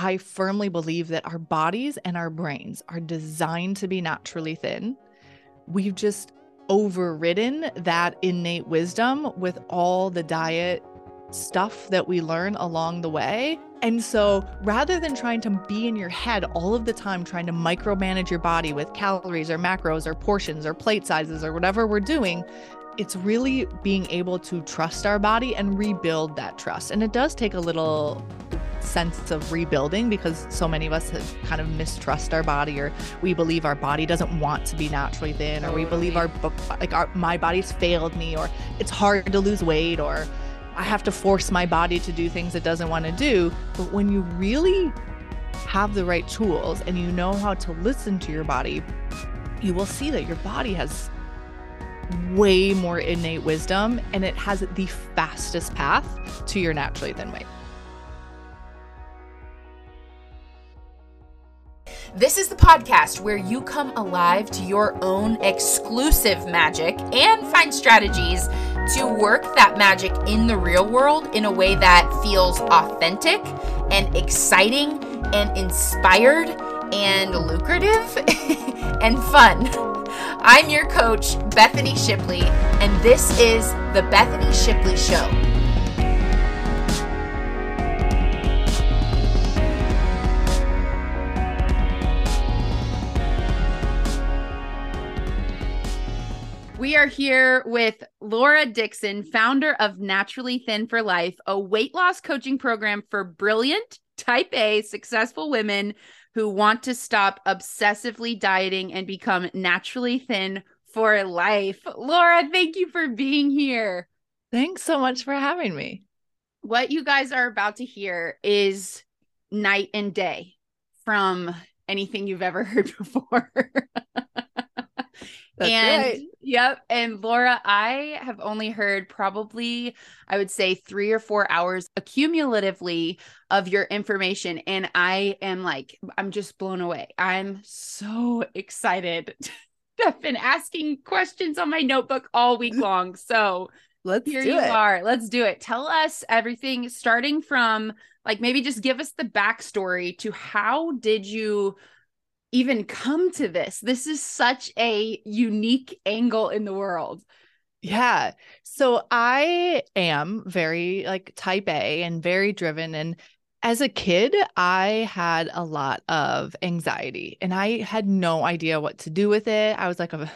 I firmly believe that our bodies and our brains are designed to be naturally thin. We've just overridden that innate wisdom with all the diet stuff that we learn along the way. And so rather than trying to be in your head all of the time, trying to micromanage your body with calories or macros or portions or plate sizes or whatever we're doing, it's really being able to trust our body and rebuild that trust. And it does take a little sense of rebuilding because so many of us have kind of mistrust our body, or we believe our body doesn't want to be naturally thin, or we believe my body's failed me, or it's hard to lose weight, or I have to force my body to do things it doesn't want to do. But when you really have the right tools and you know how to listen to your body, you will see that your body has way more innate wisdom and it has the fastest path to your naturally thin weight. This is the podcast where you come alive to your own exclusive magic and find strategies to work that magic in the real world in a way that feels authentic and exciting and inspired and lucrative and fun. I'm your coach, Bethany Shipley, and this is The Bethany Shipley Show. We are here with Laura Dixon, founder of Naturally Thin for Life, a weight loss coaching program for brilliant, type A, successful women who want to stop obsessively dieting and become naturally thin for life. Laura, thank you for being here. Thanks so much for having me. What you guys are about to hear is night and day from anything you've ever heard before. That's and right. Yep. And Laura, I have only heard probably, I would say 3 or 4 hours accumulatively of your information. And I am like, I'm just blown away. I'm so excited. I've been asking questions on my notebook all week long. So let's do it. Tell us everything, starting from like, maybe just give us the backstory to how did you even come to this? This is such a unique angle in the world. Yeah. So I am very like type A and very driven. And as a kid, I had a lot of anxiety and I had no idea what to do with it. I was like a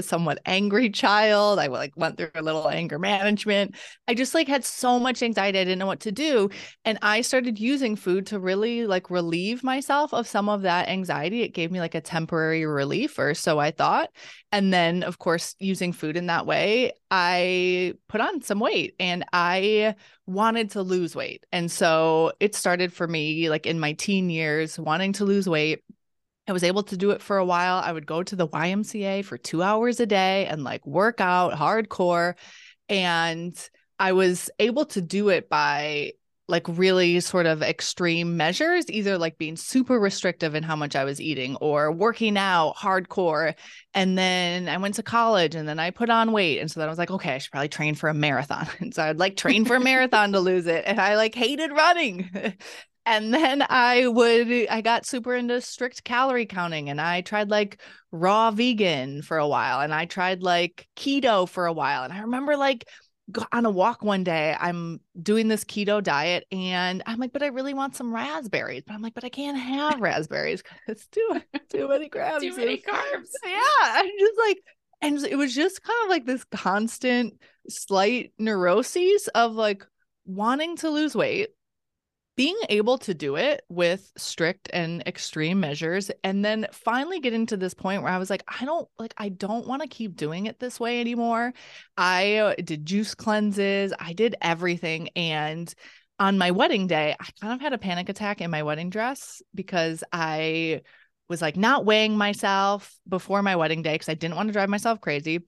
somewhat angry child. I like went through a little anger management. I just like had so much anxiety. I didn't know what to do. And I started using food to really like relieve myself of some of that anxiety. It gave me like a temporary relief, or so I thought. And then of course, using food in that way, I put on some weight and I wanted to lose weight. And so it started for me like in my teen years, wanting to lose weight. I was able to do it for a while. I would go to the YMCA for 2 hours a day and like work out hardcore. And I was able to do it by like really sort of extreme measures, either like being super restrictive in how much I was eating or working out hardcore. And then I went to college and then I put on weight. And so then I was like, okay, I should probably train for a marathon. And so I'd like train for a marathon to lose it. And I like hated running. And then I got super into strict calorie counting, and I tried like raw vegan for a while, and I tried like keto for a while. And I remember like on a walk one day, I'm doing this keto diet and I'm like, but I really want some raspberries, but I'm like, but I can't have raspberries because it's too many grams. Too many carbs. Yeah. I'm just like, and it was just kind of like this constant slight neuroses of like wanting to lose weight, being able to do it with strict and extreme measures, and then finally getting to this point where I was like, I don't want to keep doing it this way anymore. I did juice cleanses. I did everything. And on my wedding day, I kind of had a panic attack in my wedding dress because I was like not weighing myself before my wedding day because I didn't want to drive myself crazy.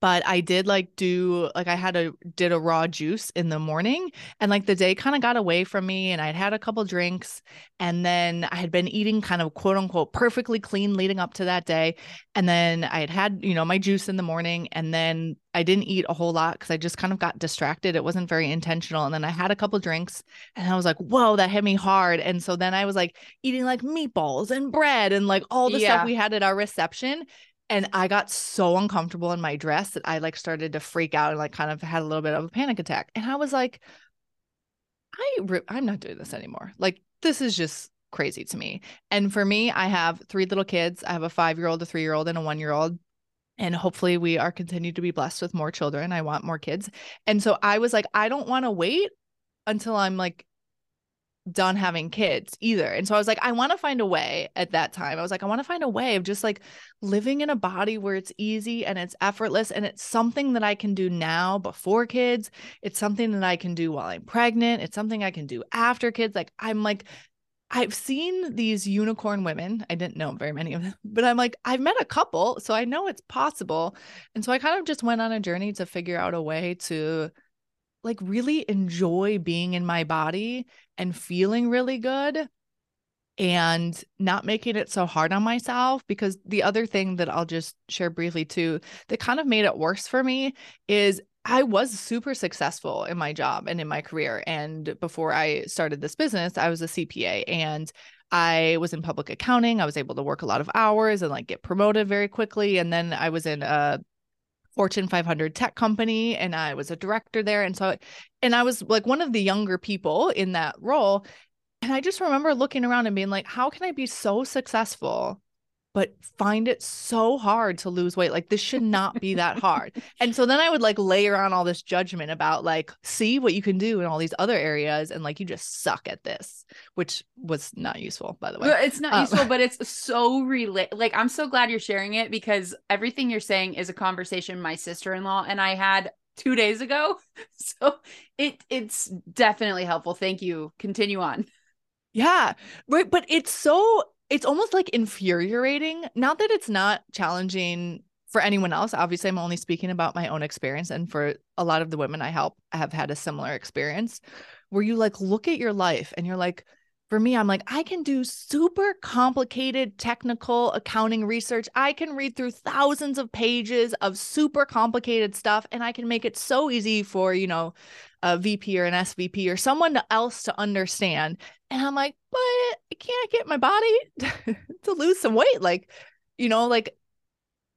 But I did did a raw juice in the morning, and like the day kind of got away from me, and I'd had a couple drinks, and then I had been eating kind of quote unquote perfectly clean leading up to that day. And then I had, my juice in the morning, and then I didn't eat a whole lot because I just kind of got distracted. It wasn't very intentional. And then I had a couple drinks, and I was like, whoa, that hit me hard. And so then I was like eating like meatballs and bread and like all the stuff we had at our reception. And I got so uncomfortable in my dress that I like started to freak out and like kind of had a little bit of a panic attack. And I was like, I'm not doing this anymore. Like, this is just crazy to me. And for me, I have three little kids. I have a 5-year-old, a 3-year-old, and a 1-year-old. And hopefully we are continued to be blessed with more children. I want more kids. And so I was like, I don't want to wait until I'm like done having kids either. And so I was like, I want to find a way at that time. I was like, I want to find a way of just like living in a body where it's easy and it's effortless. And it's something that I can do now before kids. It's something that I can do while I'm pregnant. It's something I can do after kids. Like, I'm like, I've seen these unicorn women. I didn't know very many of them, but I'm like, I've met a couple, so I know it's possible. And so I kind of just went on a journey to figure out a way to like really enjoy being in my body and feeling really good and not making it so hard on myself. Because the other thing that I'll just share briefly too, that kind of made it worse for me, is I was super successful in my job and in my career. And before I started this business, I was a CPA and I was in public accounting. I was able to work a lot of hours and like get promoted very quickly. And then I was in a Fortune 500 tech company, and I was a director there. And I was like one of the younger people in that role. And I just remember looking around and being like, how can I be so successful, but find it so hard to lose weight? Like, this should not be that hard. And so then I would like layer on all this judgment about like, see what you can do in all these other areas. And like, you just suck at this, which was not useful, by the way. It's not useful, but it's so like, I'm so glad you're sharing it, because everything you're saying is a conversation my sister-in-law and I had 2 days ago. So it's definitely helpful. Thank you. Continue on. Yeah. Right. But it's almost like infuriating. Not that it's not challenging for anyone else. Obviously, I'm only speaking about my own experience. And for a lot of the women I help, I have had a similar experience where you like look at your life and you're like, for me, I'm like, I can do super complicated technical accounting research. I can read through thousands of pages of super complicated stuff, and I can make it so easy for, a VP or an SVP or someone else to understand. And I'm like, but I can't get my body to lose some weight.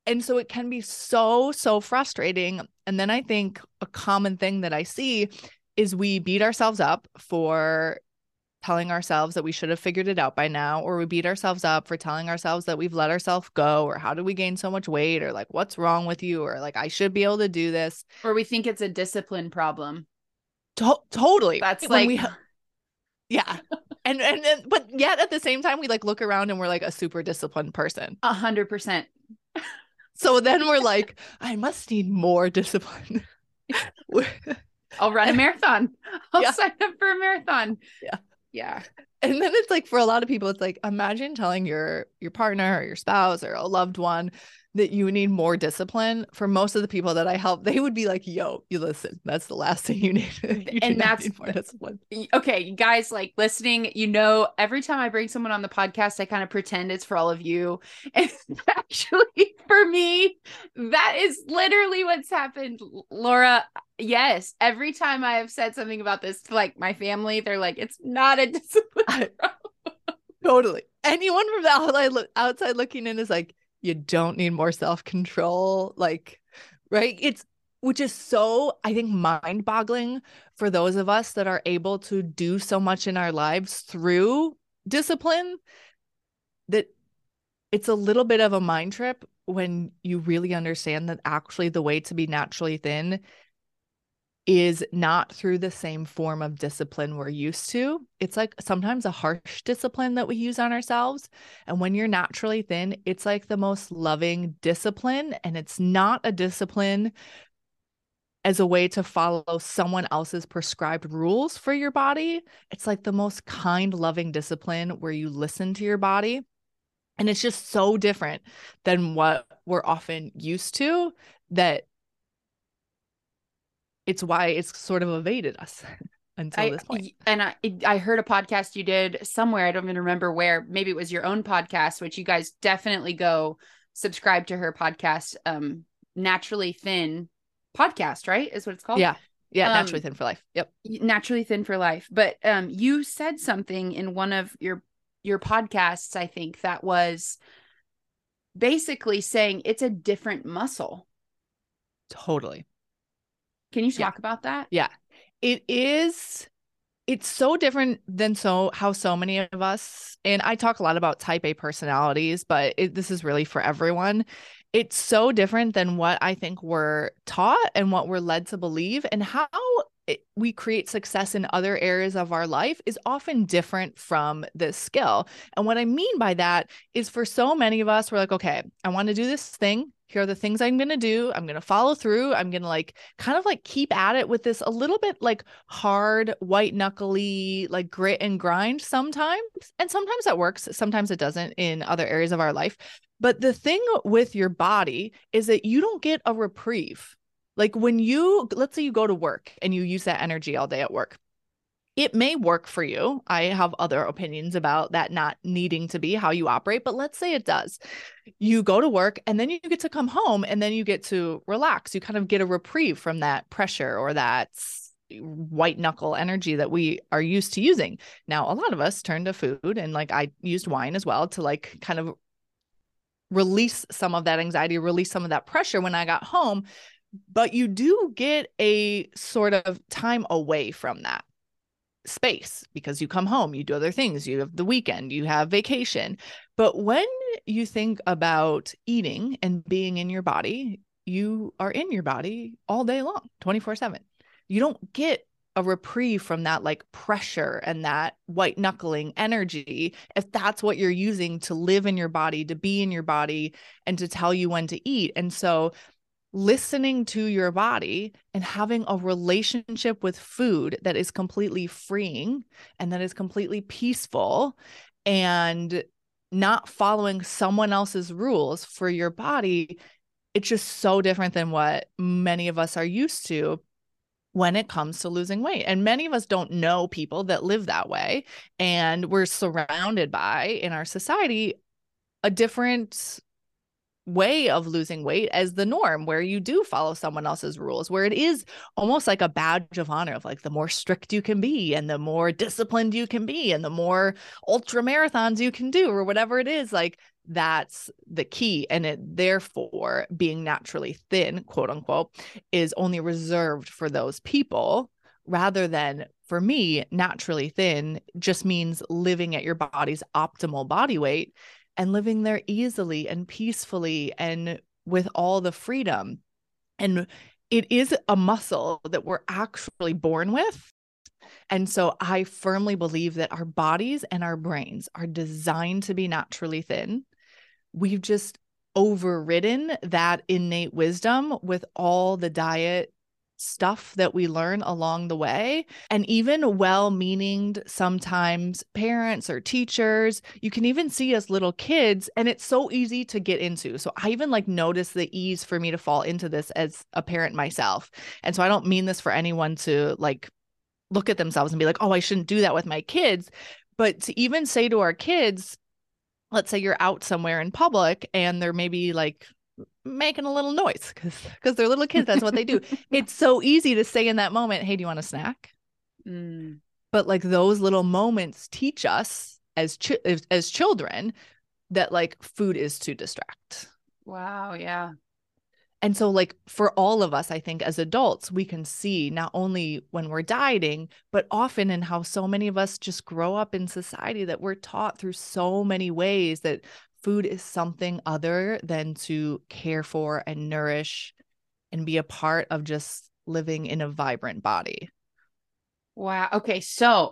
And so it can be so, so frustrating. And then I think a common thing that I see is we beat ourselves up for telling ourselves that we should have figured it out by now, or we beat ourselves up for telling ourselves that we've let ourselves go, or how did we gain so much weight, or like, what's wrong with you? Or like, I should be able to do this. Or we think it's a discipline problem. Totally. That's like, yeah. And but yet at the same time, we like look around and we're like a super disciplined person. 100%. So then we're like, I must need more discipline. I'll run a marathon. I'll sign up for a marathon. Yeah. Yeah. And then it's like, for a lot of people, it's like, imagine telling your partner or your spouse or a loved one that you need more discipline. For most of the people that I help, they would be like, yo, you listen, that's the last thing you need. Need more discipline. Okay. You guys like listening, every time I bring someone on the podcast, I kind of pretend it's for all of you. And actually for me, that is literally what's happened, Laura. Yes. Every time I have said something about this to like my family, they're like, it's not a discipline. Totally. Anyone from the outside looking in is like, you don't need more self-control, like, right? Which is so, I think, mind-boggling for those of us that are able to do so much in our lives through discipline, that it's a little bit of a mind trip when you really understand that actually the way to be naturally thin is not through the same form of discipline we're used to. It's like sometimes a harsh discipline that we use on ourselves. And when you're naturally thin, it's like the most loving discipline. And it's not a discipline as a way to follow someone else's prescribed rules for your body. It's like the most kind, loving discipline where you listen to your body. And it's just so different than what we're often used to, that it's why it's sort of evaded us until this point. And I heard a podcast you did somewhere. I don't even remember where. Maybe it was your own podcast, which you guys definitely go subscribe to her podcast. Naturally Thin podcast, right? Is what it's called. Yeah. Yeah. Naturally Thin for Life. Yep. Naturally Thin for Life. But you said something in one of your podcasts, I think, that was basically saying it's a different muscle. Totally. Can you talk about that? Yeah. It is. It's so different than how so many of us, and I talk a lot about type A personalities, but this is really for everyone. It's so different than what I think we're taught and what we're led to believe, and how we create success in other areas of our life is often different from this skill. And what I mean by that is, for so many of us, we're like, okay, I want to do this thing. Here are the things I'm going to do. I'm going to follow through. I'm going to keep at it with this a little bit hard, white knuckly, grit and grind sometimes. And sometimes that works. Sometimes it doesn't in other areas of our life. But the thing with your body is that you don't get a reprieve. When let's say you go to work and you use that energy all day at work. It may work for you. I have other opinions about that not needing to be how you operate, but let's say it does. You go to work and then you get to come home and then you get to relax. You kind of get a reprieve from that pressure or that white knuckle energy that we are used to using. Now, a lot of us turn to food, and I used wine as well to kind of release some of that anxiety, release some of that pressure when I got home. But you do get a sort of time away from that space, because you come home, you do other things, you have the weekend, you have vacation. But when you think about eating and being in your body, you are in your body all day long, 24/7. You don't get a reprieve from that pressure and that white knuckling energy, if that's what you're using to live in your body, to be in your body, and to tell you when to eat. And so listening to your body and having a relationship with food that is completely freeing and that is completely peaceful, and not following someone else's rules for your body. It's just so different than what many of us are used to when it comes to losing weight. And many of us don't know people that live that way. And we're surrounded by, in our society, a different way of losing weight as the norm, where you do follow someone else's rules, where it is almost like a badge of honor of the more strict you can be, and the more disciplined you can be, and the more ultra marathons you can do, or whatever it is, that's the key. And therefore being naturally thin, quote unquote, is only reserved for those people, rather than, for me, naturally thin just means living at your body's optimal body weight, and living there easily and peacefully and with all the freedom. And it is a muscle that we're actually born with. And so I firmly believe that our bodies and our brains are designed to be naturally thin. We've just overridden that innate wisdom with all the diet stuff that we learn along the way. And even well-meaning sometimes parents or teachers, you can even see as little kids, and it's so easy to get into. So I even notice the ease for me to fall into this as a parent myself. And so I don't mean this for anyone to look at themselves and be like, oh, I shouldn't do that with my kids. But to even say to our kids, let's say you're out somewhere in public and they're maybe making a little noise because they're little kids. That's what they do. It's so easy to say in that moment, hey, do you want a snack? Mm. But those little moments teach us as children that food is to distract. Wow. Yeah. And so for all of us, I think as adults, we can see not only when we're dieting, but often in how so many of us just grow up in society that we're taught through so many ways that food is something other than to care for and nourish and be a part of just living in a vibrant body. Wow. Okay. So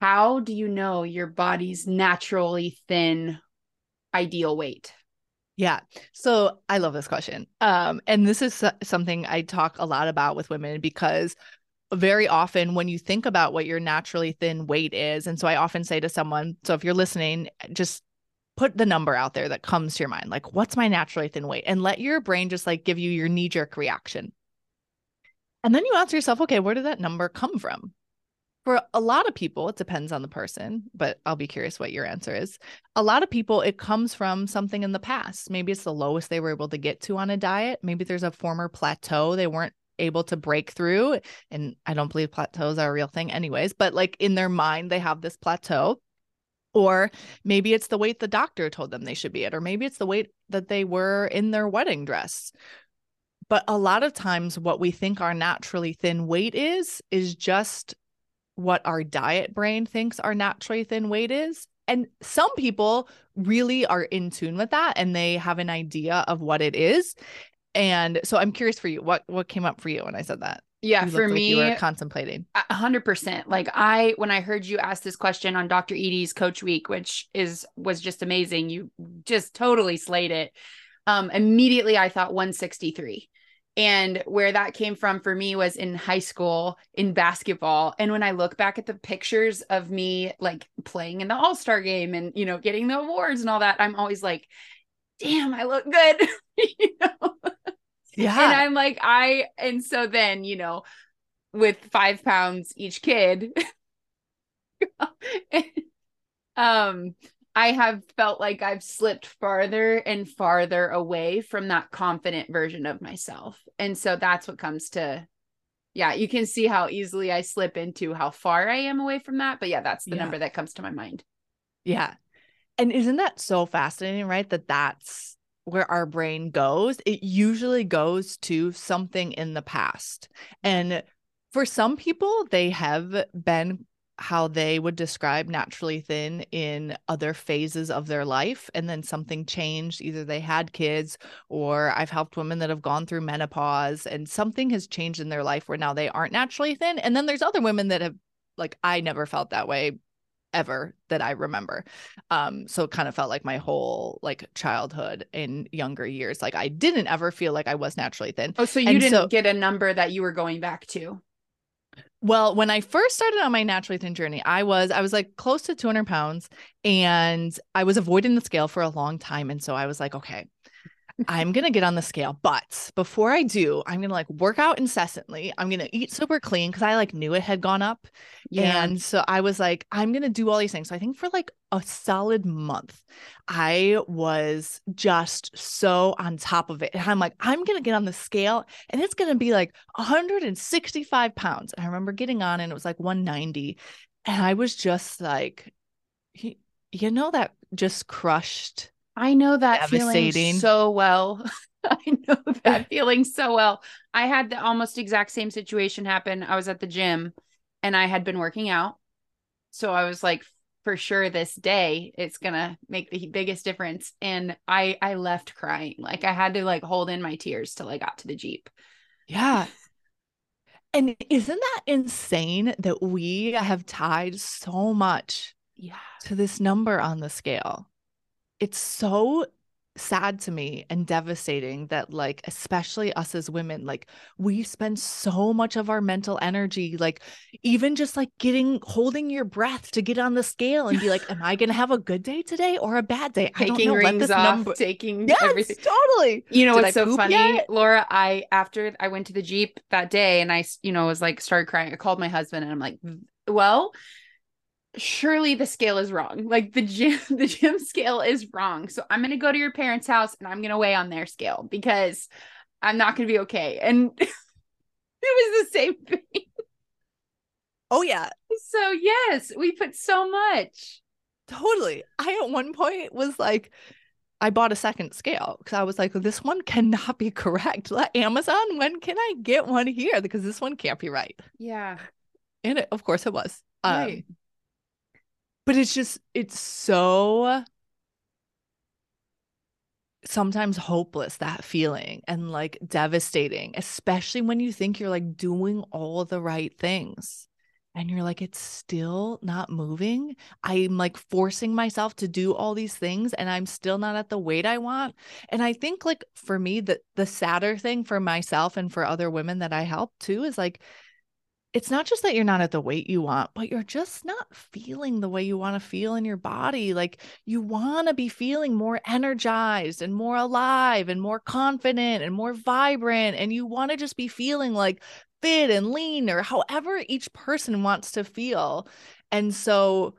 how do you know your body's naturally thin ideal weight? Yeah. So I love this question. And this is something I talk a lot about with women, because very often when you think about what your naturally thin weight is, and so I often say to someone, so if you're listening, just put the number out there that comes to your mind. What's my naturally thin weight? And let your brain just give you your knee-jerk reaction. And then you ask yourself, okay, where did that number come from? For a lot of people, it depends on the person, but I'll be curious what your answer is. A lot of people, it comes from something in the past. Maybe it's the lowest they were able to get to on a diet. Maybe there's a former plateau they weren't able to break through. And I don't believe plateaus are a real thing anyways, but like in their mind, they have this plateau. Or maybe it's the weight the doctor told them they should be at, or maybe it's the weight that they were in their wedding dress. But a lot of times what we think our naturally thin weight is just what our diet brain thinks our naturally thin weight is. And some people really are in tune with that and they have an idea of what it is. And so I'm curious for you, what came up for you when I said that? Yeah, for me, you were contemplating 100%. Like when I heard you ask this question on Dr. Edie's Coach Week, which was just amazing. You just totally slayed it. Immediately I thought 163. And where that came from for me was in high school in basketball. And when I look back at the pictures of me like playing in the All-Star game and, you know, getting the awards and all that, I'm always like, damn, I look good. You know? Yeah. And I'm like, and so then, you know, with 5 pounds each kid, I have felt like I've slipped farther and farther away from that confident version of myself. And so that's what comes to, yeah, you can see how easily I slip into how far I am away from that. But yeah, that's the number that comes to my mind. Yeah. And isn't that so fascinating, right? That's where our brain goes. It usually goes to something in the past. And for some people, they have been how they would describe naturally thin in other phases of their life. And then something changed. Either they had kids, or I've helped women that have gone through menopause and something has changed in their life where now they aren't naturally thin. And then there's other women that have, like, I never felt that way ever that I remember. So it kind of felt like my whole like childhood and younger years, like I didn't ever feel like I was naturally thin. Oh, so you didn't get a number that you were going back to? Well, when I first started on my naturally thin journey, I was like close to 200 pounds and I was avoiding the scale for a long time. And so I was like, okay, I'm going to get on the scale, but before I do, I'm going to like work out incessantly. I'm going to eat super clean. Cause I like knew it had gone up. Yeah. And so I was like, I'm going to do all these things. So I think for like a solid month, I was just so on top of it. And I'm like, I'm going to get on the scale and it's going to be like 165 pounds. And I remember getting on and it was like 190. And I was just like, you know, that just crushed. I know that feeling so well. I know that feeling so well. I had the almost exact same situation happen. I was at the gym and I had been working out. So I was like, for sure, this day, it's going to make the biggest difference. And I left crying. Like I had to like hold in my tears till I got to the Jeep. Yeah. And isn't that insane that we have tied so much to this number on the scale? It's so sad to me and devastating that, like, especially us as women, like we spend so much of our mental energy, like even just like holding your breath to get on the scale and be like, am I going to have a good day today or a bad day? I don't know. Rings this off, taking everything. Totally. You know, what's so funny, Laura, after I went to the Jeep that day and I, you know, was like, started crying. I called my husband and I'm like, well, surely the scale is wrong. Like the gym scale is wrong. So I'm going to go to your parents' house and I'm going to weigh on their scale because I'm not going to be okay. And it was the same thing. Oh yeah. So yes, we put so much. Totally. I at one point was like, I bought a second scale because I was like, this one cannot be correct. Amazon, when can I get one here? Because this one can't be right. Yeah. And of course it was. Right. But it's just, it's so sometimes hopeless, that feeling, and like devastating, especially when you think you're like doing all the right things and you're like, it's still not moving. I'm like forcing myself to do all these things and I'm still not at the weight I want. And I think like for me, the sadder thing for myself and for other women that I help too is like, it's not just that you're not at the weight you want, but you're just not feeling the way you want to feel in your body. Like you want to be feeling more energized and more alive and more confident and more vibrant. And you want to just be feeling like fit and lean, or however each person wants to feel. And so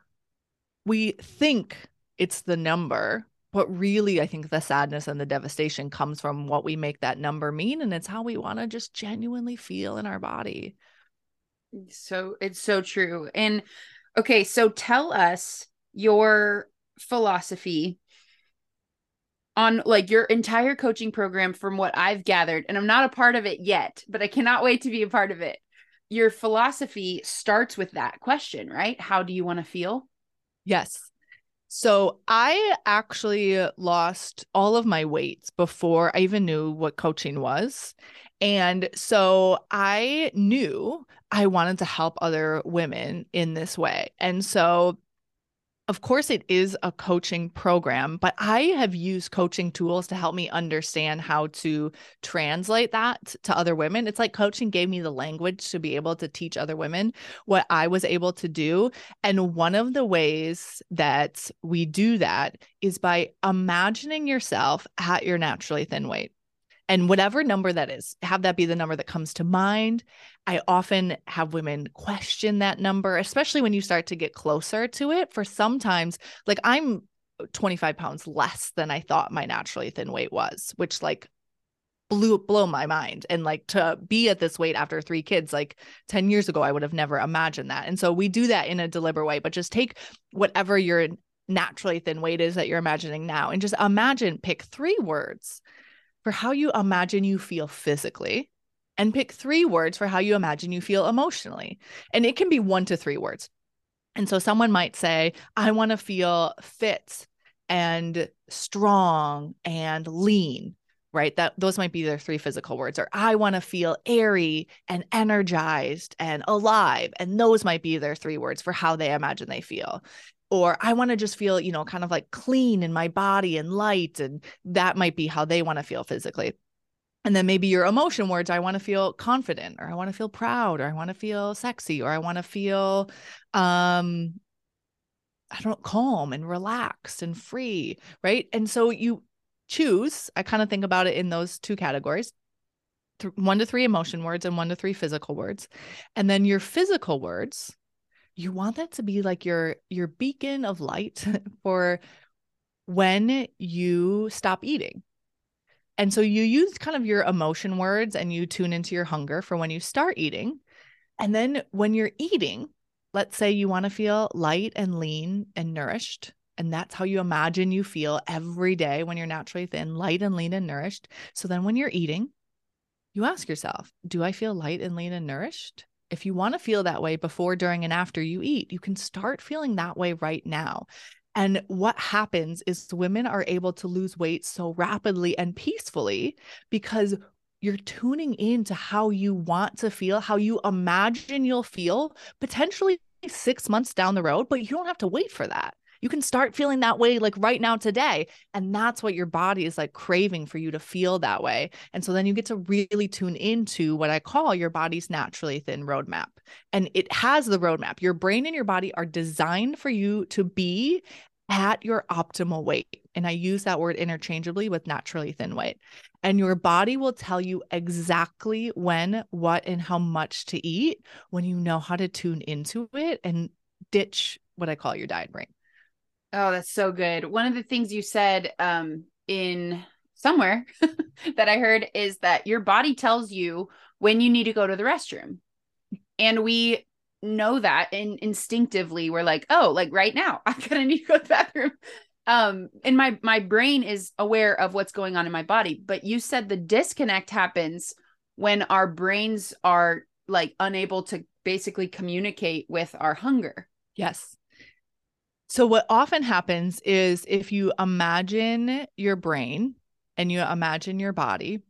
we think it's the number, but really I think the sadness and the devastation comes from what we make that number mean. And it's how we want to just genuinely feel in our body. So it's so true. And okay, so tell us your philosophy on like your entire coaching program from what I've gathered, and I'm not a part of it yet, but I cannot wait to be a part of it. Your philosophy starts with that question, right? How do you want to feel? Yes. So I actually lost all of my weight before I even knew what coaching was. And so I knew I wanted to help other women in this way. And so of course, it is a coaching program, but I have used coaching tools to help me understand how to translate that to other women. It's like coaching gave me the language to be able to teach other women what I was able to do. And one of the ways that we do that is by imagining yourself at your naturally thin weight. And whatever number that is, have that be the number that comes to mind. I often have women question that number, especially when you start to get closer to it. For sometimes, like I'm 25 pounds less than I thought my naturally thin weight was, which like blew my mind. And like to be at this weight after 3 kids, like 10 years ago, I would have never imagined that. And so we do that in a deliberate way, but just take whatever your naturally thin weight is that you're imagining now and just imagine, pick 3 words for how you imagine you feel physically, and pick 3 words for how you imagine you feel emotionally. And it can be 1 to 3 words. And so someone might say, I want to feel fit and strong and lean, right? Those might be their 3 physical words, or I want to feel airy and energized and alive. And those might be their 3 words for how they imagine they feel. Or I want to just feel, you know, kind of like clean in my body and light. And that might be how they want to feel physically. And then maybe your emotion words, I want to feel confident, or I want to feel proud, or I want to feel sexy, or I want to feel, calm and relaxed and free. Right. And so you choose, I kind of think about it in those 2 categories, 1 to 3 emotion words and 1 to 3 physical words. And then your physical words, you want that to be like your beacon of light for when you stop eating. And so you use kind of your emotion words and you tune into your hunger for when you start eating. And then when you're eating, let's say you want to feel light and lean and nourished. And that's how you imagine you feel every day when you're naturally thin, light and lean and nourished. So then when you're eating, you ask yourself, do I feel light and lean and nourished? If you want to feel that way before, during, and after you eat, you can start feeling that way right now. And what happens is women are able to lose weight so rapidly and peacefully because you're tuning in to how you want to feel, how you imagine you'll feel potentially 6 months down the road, but you don't have to wait for that. You can start feeling that way like right now today. And that's what your body is like craving for you to feel that way. And so then you get to really tune into what I call your body's naturally thin roadmap. And it has the roadmap. Your brain and your body are designed for you to be at your optimal weight. And I use that word interchangeably with naturally thin weight. And your body will tell you exactly when, what, and how much to eat when you know how to tune into it and ditch what I call your diet brain. Oh, that's so good. One of the things you said in somewhere that I heard is that your body tells you when you need to go to the restroom. And we know that, and instinctively we're like, oh, like right now, I'm going to need to go to the bathroom. And my brain is aware of what's going on in my body. But you said the disconnect happens when our brains are like unable to basically communicate with our hunger. Yes. So what often happens is if you imagine your brain and you imagine your body,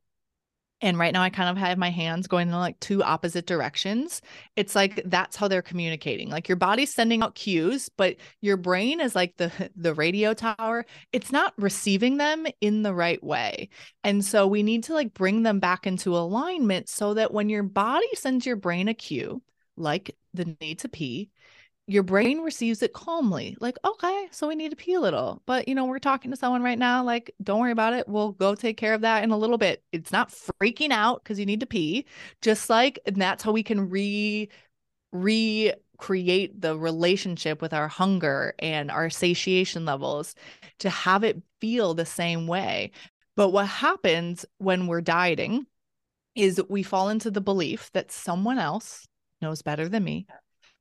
and right now I kind of have my hands going in like 2 opposite directions. It's like, that's how they're communicating. Like your body's sending out cues, but your brain is like the radio tower. It's not receiving them in the right way. And so we need to like bring them back into alignment so that when your body sends your brain a cue, like the need to pee, your brain receives it calmly. Like, okay, so we need to pee a little, but you know, we're talking to someone right now. Like, don't worry about it. We'll go take care of that in a little bit. It's not freaking out because you need to pee. Just like, and that's how we can recreate the relationship with our hunger and our satiation levels to have it feel the same way. But what happens when we're dieting is we fall into the belief that someone else knows better than me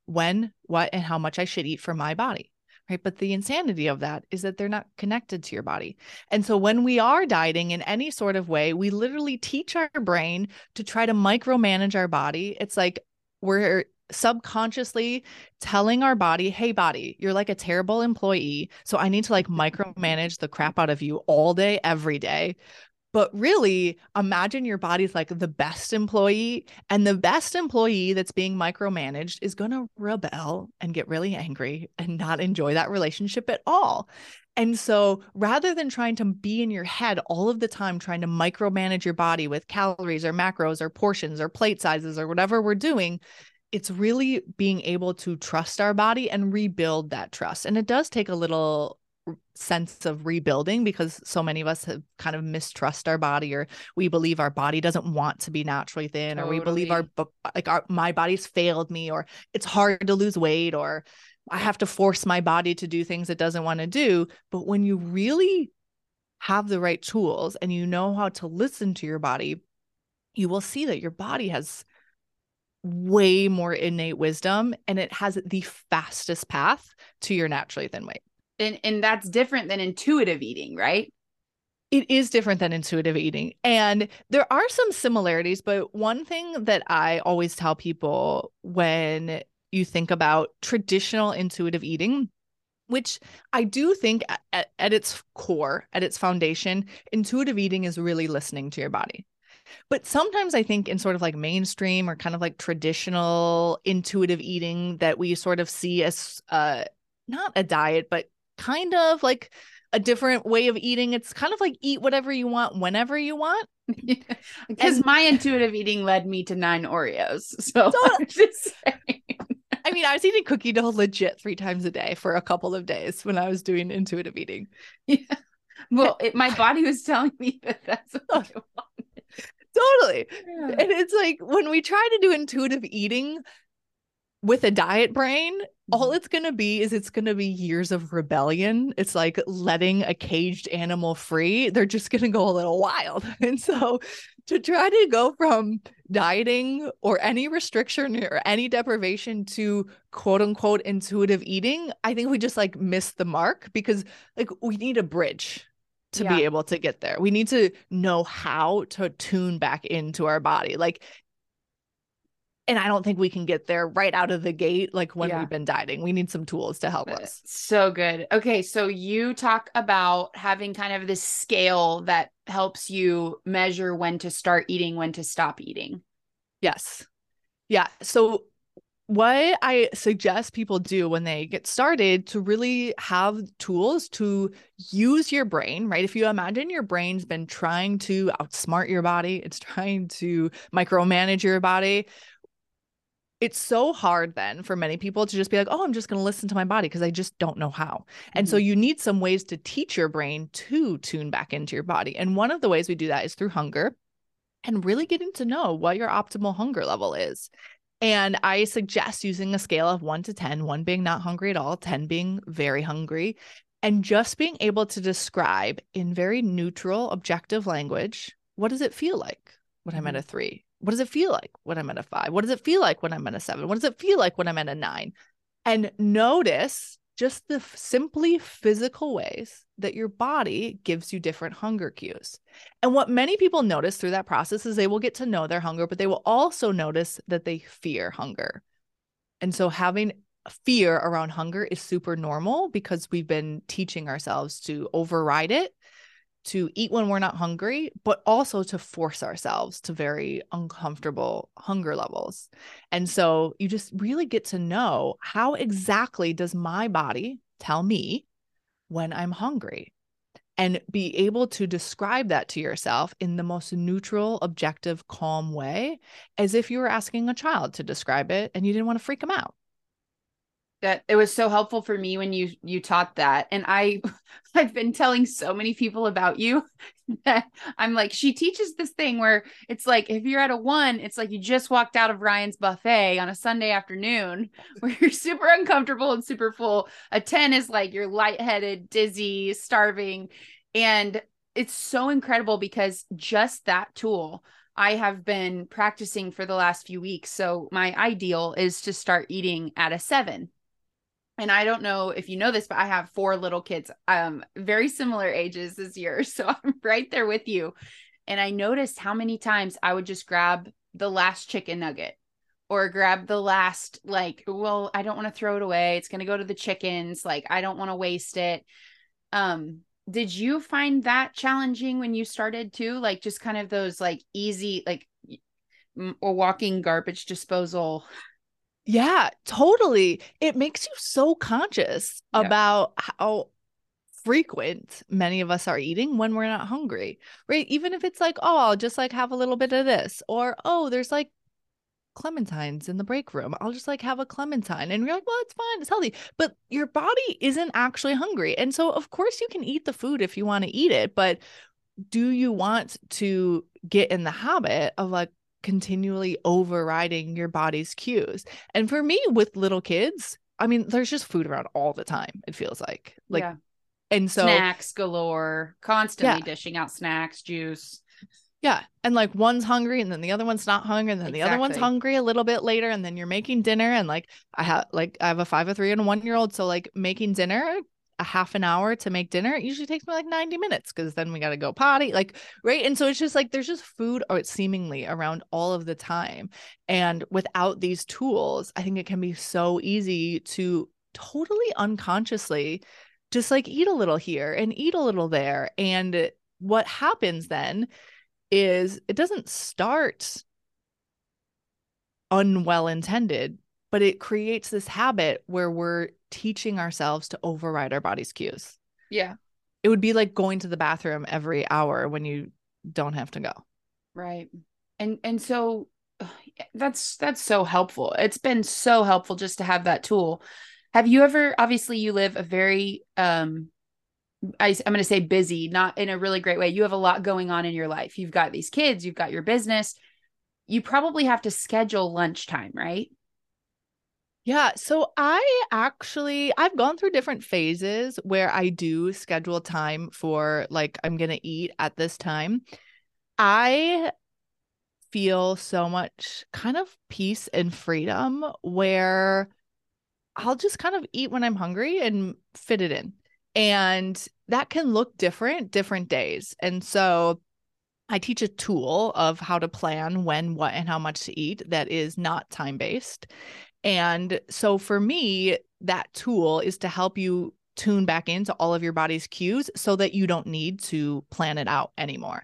when, what, and how much I should eat for my body, right? But the insanity of that is that they're not connected to your body. And so when we are dieting in any sort of way, we literally teach our brain to try to micromanage our body. It's like we're subconsciously telling our body, hey body, you're like a terrible employee. So I need to like micromanage the crap out of you all day, every day. But really, imagine your body's like the best employee, and the best employee that's being micromanaged is going to rebel and get really angry and not enjoy that relationship at all. And so rather than trying to be in your head all of the time, trying to micromanage your body with calories or macros or portions or plate sizes or whatever we're doing, it's really being able to trust our body and rebuild that trust. And it does take a little sense of rebuilding because so many of us have kind of mistrust our body, or we believe our body doesn't want to be naturally thin, or we believe my body's failed me, or it's hard to lose weight, or I have to force my body to do things it doesn't want to do. But when you really have the right tools and you know how to listen to your body, you will see that your body has way more innate wisdom, and it has the fastest path to your naturally thin weight. And that's different than intuitive eating, right? It is different than intuitive eating. And there are some similarities, but one thing that I always tell people when you think about traditional intuitive eating, which I do think at its core, at its foundation, intuitive eating is really listening to your body. But sometimes I think in sort of like mainstream or kind of like traditional intuitive eating that we sort of see as not a diet, but kind of like a different way of eating. It's kind of like eat whatever you want, whenever you want. Because my intuitive eating led me to 9 Oreos. So I'm just saying. I mean, I was eating cookie dough legit 3 times a day for a couple of days when I was doing intuitive eating. Yeah. Well, my body was telling me that that's what I wanted. Totally. Yeah. And it's like when we try to do intuitive eating with a diet brain, all it's going to be is it's going to be years of rebellion. It's like letting a caged animal free. They're just going to go a little wild. And so to try to go from dieting or any restriction or any deprivation to quote unquote intuitive eating, I think we just like miss the mark, because like we need a bridge to be able to get there. We need to know how to tune back into our body. And I don't think we can get there right out of the gate, like when we've been dieting. We need some tools to help us. So good. Okay. So you talk about having kind of this scale that helps you measure when to start eating, when to stop eating. Yes. Yeah. So what I suggest people do when they get started to really have tools to use your brain, right? If you imagine your brain's been trying to outsmart your body, it's trying to micromanage your body. It's so hard then for many people to just be like, oh, I'm just going to listen to my body because I just don't know how. And so you need some ways to teach your brain to tune back into your body. And one of the ways we do that is through hunger and really getting to know what your optimal hunger level is. And I suggest using a scale of 1 to 10, 1 being not hungry at all, 10 being very hungry, and just being able to describe in very neutral, objective language, what does it feel like when I'm at a 3? What does it feel like when I'm at a 5? What does it feel like when I'm at a 7? What does it feel like when I'm at a 9? And notice just the simply physical ways that your body gives you different hunger cues. And what many people notice through that process is they will get to know their hunger, but they will also notice that they fear hunger. And so having fear around hunger is super normal because we've been teaching ourselves to override it, to eat when we're not hungry, but also to force ourselves to very uncomfortable hunger levels. And so you just really get to know, how exactly does my body tell me when I'm hungry? And be able to describe that to yourself in the most neutral, objective, calm way, as if you were asking a child to describe it and you didn't want to freak them out. that it was so helpful for me when you taught that. And I've been telling so many people about you that I'm like, she teaches this thing where it's like, if you're at a one, it's like you just walked out of Ryan's buffet on a Sunday afternoon where you're super uncomfortable and super full. A 10 is like you're lightheaded, dizzy, starving. And it's so incredible because just that tool I have been practicing for the last few weeks. So my ideal is to start eating at a 7. And I don't know if you know this, but I have 4 little kids, very similar ages this year. So I'm right there with you. And I noticed how many times I would just grab the last chicken nugget or grab the last, like, well, I don't want to throw it away. It's going to go to the chickens. Like, I don't want to waste it. Did you find that challenging when you started too? Like just kind of those like easy, like or walking garbage disposal. Yeah, totally. It makes you so conscious about how frequent many of us are eating when we're not hungry, right? Even if it's like, oh, I'll just like have a little bit of this, or, oh, there's like clementines in the break room, I'll just like have a clementine. And you're like, well, it's fine, it's healthy, but your body isn't actually hungry. And so of course you can eat the food if you want to eat it, but do you want to get in the habit of like continually overriding your body's cues? And for me with little kids, I mean, there's just food around all the time. It feels like, and so snacks galore, constantly dishing out snacks, juice. Yeah. And like one's hungry and then the other one's not hungry. And then the other one's hungry a little bit later. And then you're making dinner. And like, I have a 5, a 3 and a 1-year-old. So like making dinner, a half an hour to make dinner, it usually takes me like 90 minutes. Cause then we got to go potty, like, right. And so it's just like, there's just food or it's seemingly around all of the time. And without these tools, I think it can be so easy to totally unconsciously just like eat a little here and eat a little there. And what happens then is it doesn't start unwell intended, but it creates this habit where we're teaching ourselves to override our body's cues. Yeah. It would be like going to the bathroom every hour when you don't have to go. Right. And so that's so helpful. It's been so helpful just to have that tool. Have you ever, obviously you live a very, I'm going to say busy, not in a really great way. You have a lot going on in your life. You've got these kids, you've got your business. You probably have to schedule lunchtime, right? Yeah. So I've gone through different phases where I do schedule time for like, I'm going to eat at this time. I feel so much kind of peace and freedom where I'll just kind of eat when I'm hungry and fit it in. And that can look different days. And so I teach a tool of how to plan when, what, and how much to eat that is not time-based. And so for me, that tool is to help you tune back into all of your body's cues so that you don't need to plan it out anymore.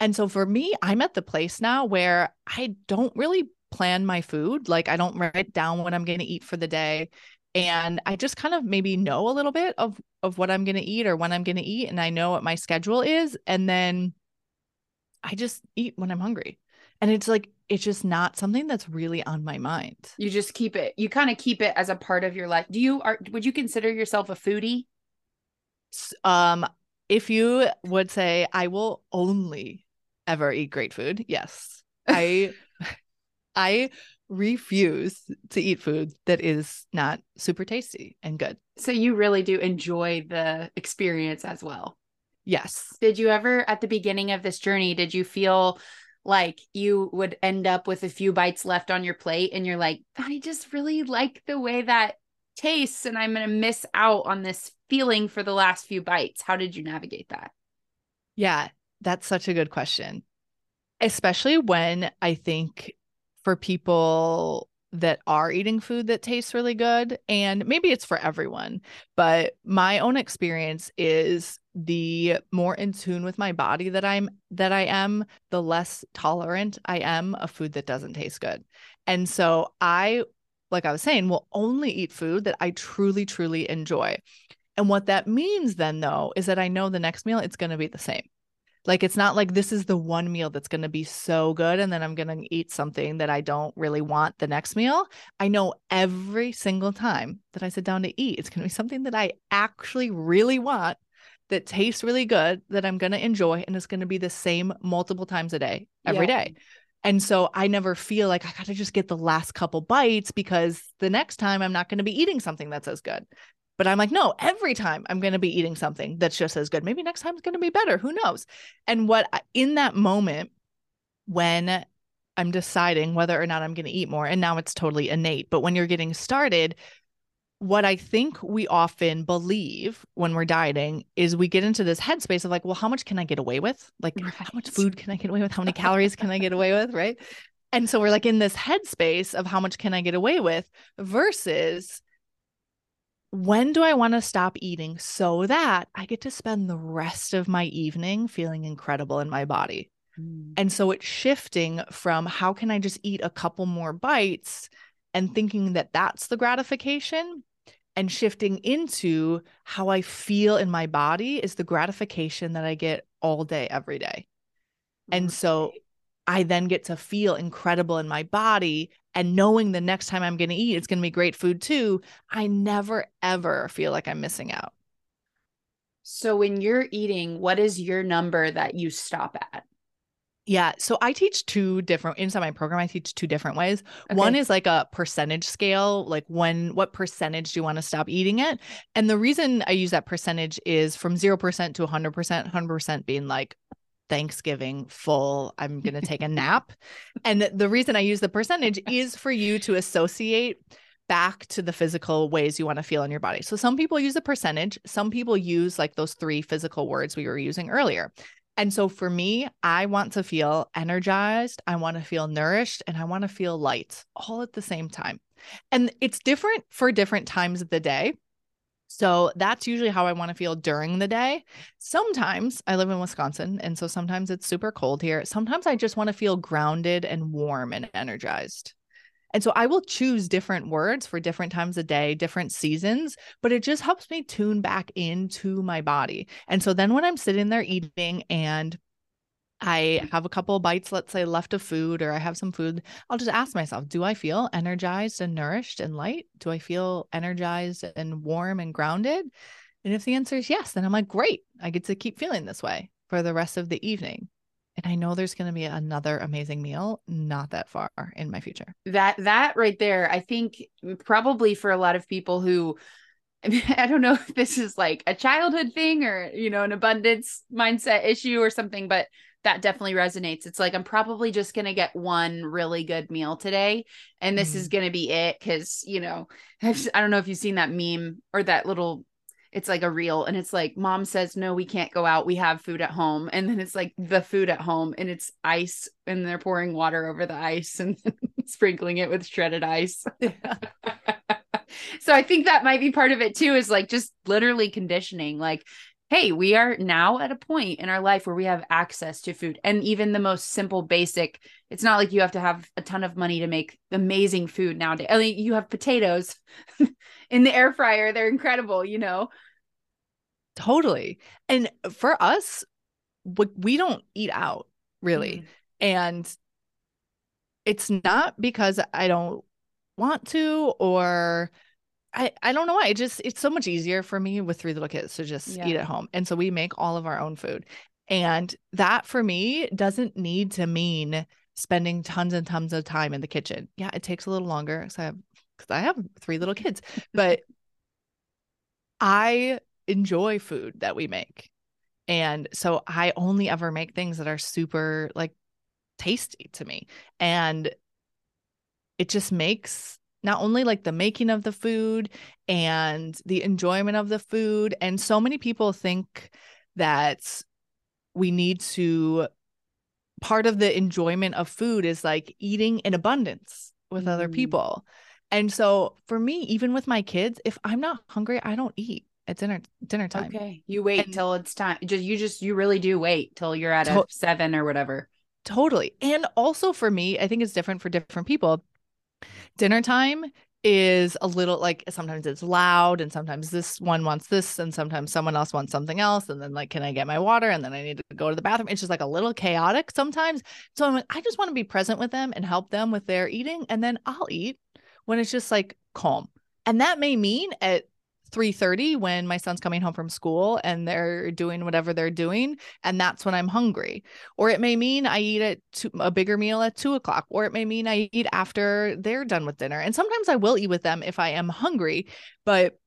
And so for me, I'm at the place now where I don't really plan my food. Like I don't write down what I'm going to eat for the day. And I just kind of maybe know a little bit of what I'm going to eat or when I'm going to eat. And I know what my schedule is. And then I just eat when I'm hungry. And it's like, it's just not something that's really on my mind. You just keep it. You kind of keep it as a part of your life. Would you consider yourself a foodie? If you would say, I will only ever eat great food. Yes. I refuse to eat food that is not super tasty and good. So you really do enjoy the experience as well. Yes. Did you ever, at the beginning of this journey, did you feel like you would end up with a few bites left on your plate and you're like, I just really like the way that tastes and I'm going to miss out on this feeling for the last few bites? How did you navigate that? Yeah, that's such a good question. Especially when I think for people that are eating food that tastes really good. And maybe it's for everyone, but my own experience is the more in tune with my body that I am, the less tolerant I am of food that doesn't taste good. And so I, like I was saying, will only eat food that I truly, truly enjoy. And what that means then though, is that I know the next meal, it's going to be the same. Like, it's not like this is the one meal that's going to be so good and then I'm going to eat something that I don't really want the next meal. I know every single time that I sit down to eat, it's going to be something that I actually really want, that tastes really good, that I'm going to enjoy. And it's going to be the same multiple times a day, every day. And so I never feel like I got to just get the last couple bites because the next time I'm not going to be eating something that's as good. But I'm like, no, every time I'm going to be eating something that's just as good. Maybe next time it's going to be better. Who knows? And in that moment when I'm deciding whether or not I'm going to eat more, and now it's totally innate, but when you're getting started, what I think we often believe when we're dieting is we get into this headspace of like, well, how much can I get away with? Like, how much food can I get away with? How many calories can I get away with? Right. And so we're like in this headspace of how much can I get away with versus when do I want to stop eating so that I get to spend the rest of my evening feeling incredible in my body. Mm. And so it's shifting from how can I just eat a couple more bites and thinking that that's the gratification, and shifting into how I feel in my body is the gratification that I get all day, every day. And so I then get to feel incredible in my body, and knowing the next time I'm going to eat, it's going to be great food too. I never, ever feel like I'm missing out. So when you're eating, what is your number that you stop at? Yeah. So I teach inside my program, I teach two different ways. Okay. One is like a percentage scale, like what percentage do you want to stop eating at? And the reason I use that percentage is from 0% to 100%, 100% being like Thanksgiving full, I'm going to take a nap. And the reason I use the percentage is for you to associate back to the physical ways you want to feel in your body. So some people use a percentage. Some people use like those three physical words we were using earlier. And so for me, I want to feel energized, I want to feel nourished, and I want to feel light all at the same time. And it's different for different times of the day. So that's usually how I want to feel during the day. Sometimes I live in Wisconsin, and so sometimes it's super cold here. Sometimes I just want to feel grounded and warm and energized. And so I will choose different words for different times of day, different seasons, but it just helps me tune back into my body. And so then when I'm sitting there eating and I have a couple of bites, let's say, left of food, or I have some food, I'll just ask myself, do I feel energized and nourished and light? Do I feel energized and warm and grounded? And if the answer is yes, then I'm like, great, I get to keep feeling this way for the rest of the evening. And I know there's going to be another amazing meal not that far in my future. That right there, I think probably for a lot of people who, I don't know if this is like a childhood thing or, you know, an abundance mindset issue or something, but that definitely resonates. It's like, I'm probably just going to get one really good meal today. And this is going to be it. 'Cause, you know, I don't know if you've seen that meme or that little, it's like a reel, and it's like, mom says, no, we can't go out, we have food at home. And then it's like the food at home, and it's ice, and they're pouring water over the ice and sprinkling it with shredded ice. Yeah. So I think that might be part of it too, is like just literally conditioning, like, hey, we are now at a point in our life where we have access to food, and even the most simple basic, it's not like you have to have a ton of money to make amazing food nowadays. I mean, you have potatoes in the air fryer. They're incredible, you know? Totally. And for us, we don't eat out really. Mm-hmm. And it's not because I don't want to, or I don't know why. It's so much easier for me with three little kids to just eat at home. And so we make all of our own food. And that for me doesn't need to mean spending tons and tons of time in the kitchen. Yeah, it takes a little longer because I have three little kids, but I enjoy food that we make. And so I only ever make things that are super like tasty to me. And it just makes not only like the making of the food and the enjoyment of the food. And so many people think that we need to, part of the enjoyment of food is like eating in abundance with other people. And so for me, even with my kids, if I'm not hungry, I don't eat at dinner time. Okay. You wait until it's time. You really do wait till you're at a 7 or whatever. Totally. And also for me, I think it's different for different people. Dinner time is a little like, sometimes it's loud and sometimes this one wants this and sometimes someone else wants something else. And then like, can I get my water? And then I need to go to the bathroom. It's just like a little chaotic sometimes. So I just want to be present with them and help them with their eating. And then I'll eat when it's just like calm. And that may mean at 3:30 when my son's coming home from school and they're doing whatever they're doing. And that's when I'm hungry. Or it may mean I eat a bigger meal at 2:00, or it may mean I eat after they're done with dinner. And sometimes I will eat with them if I am hungry, but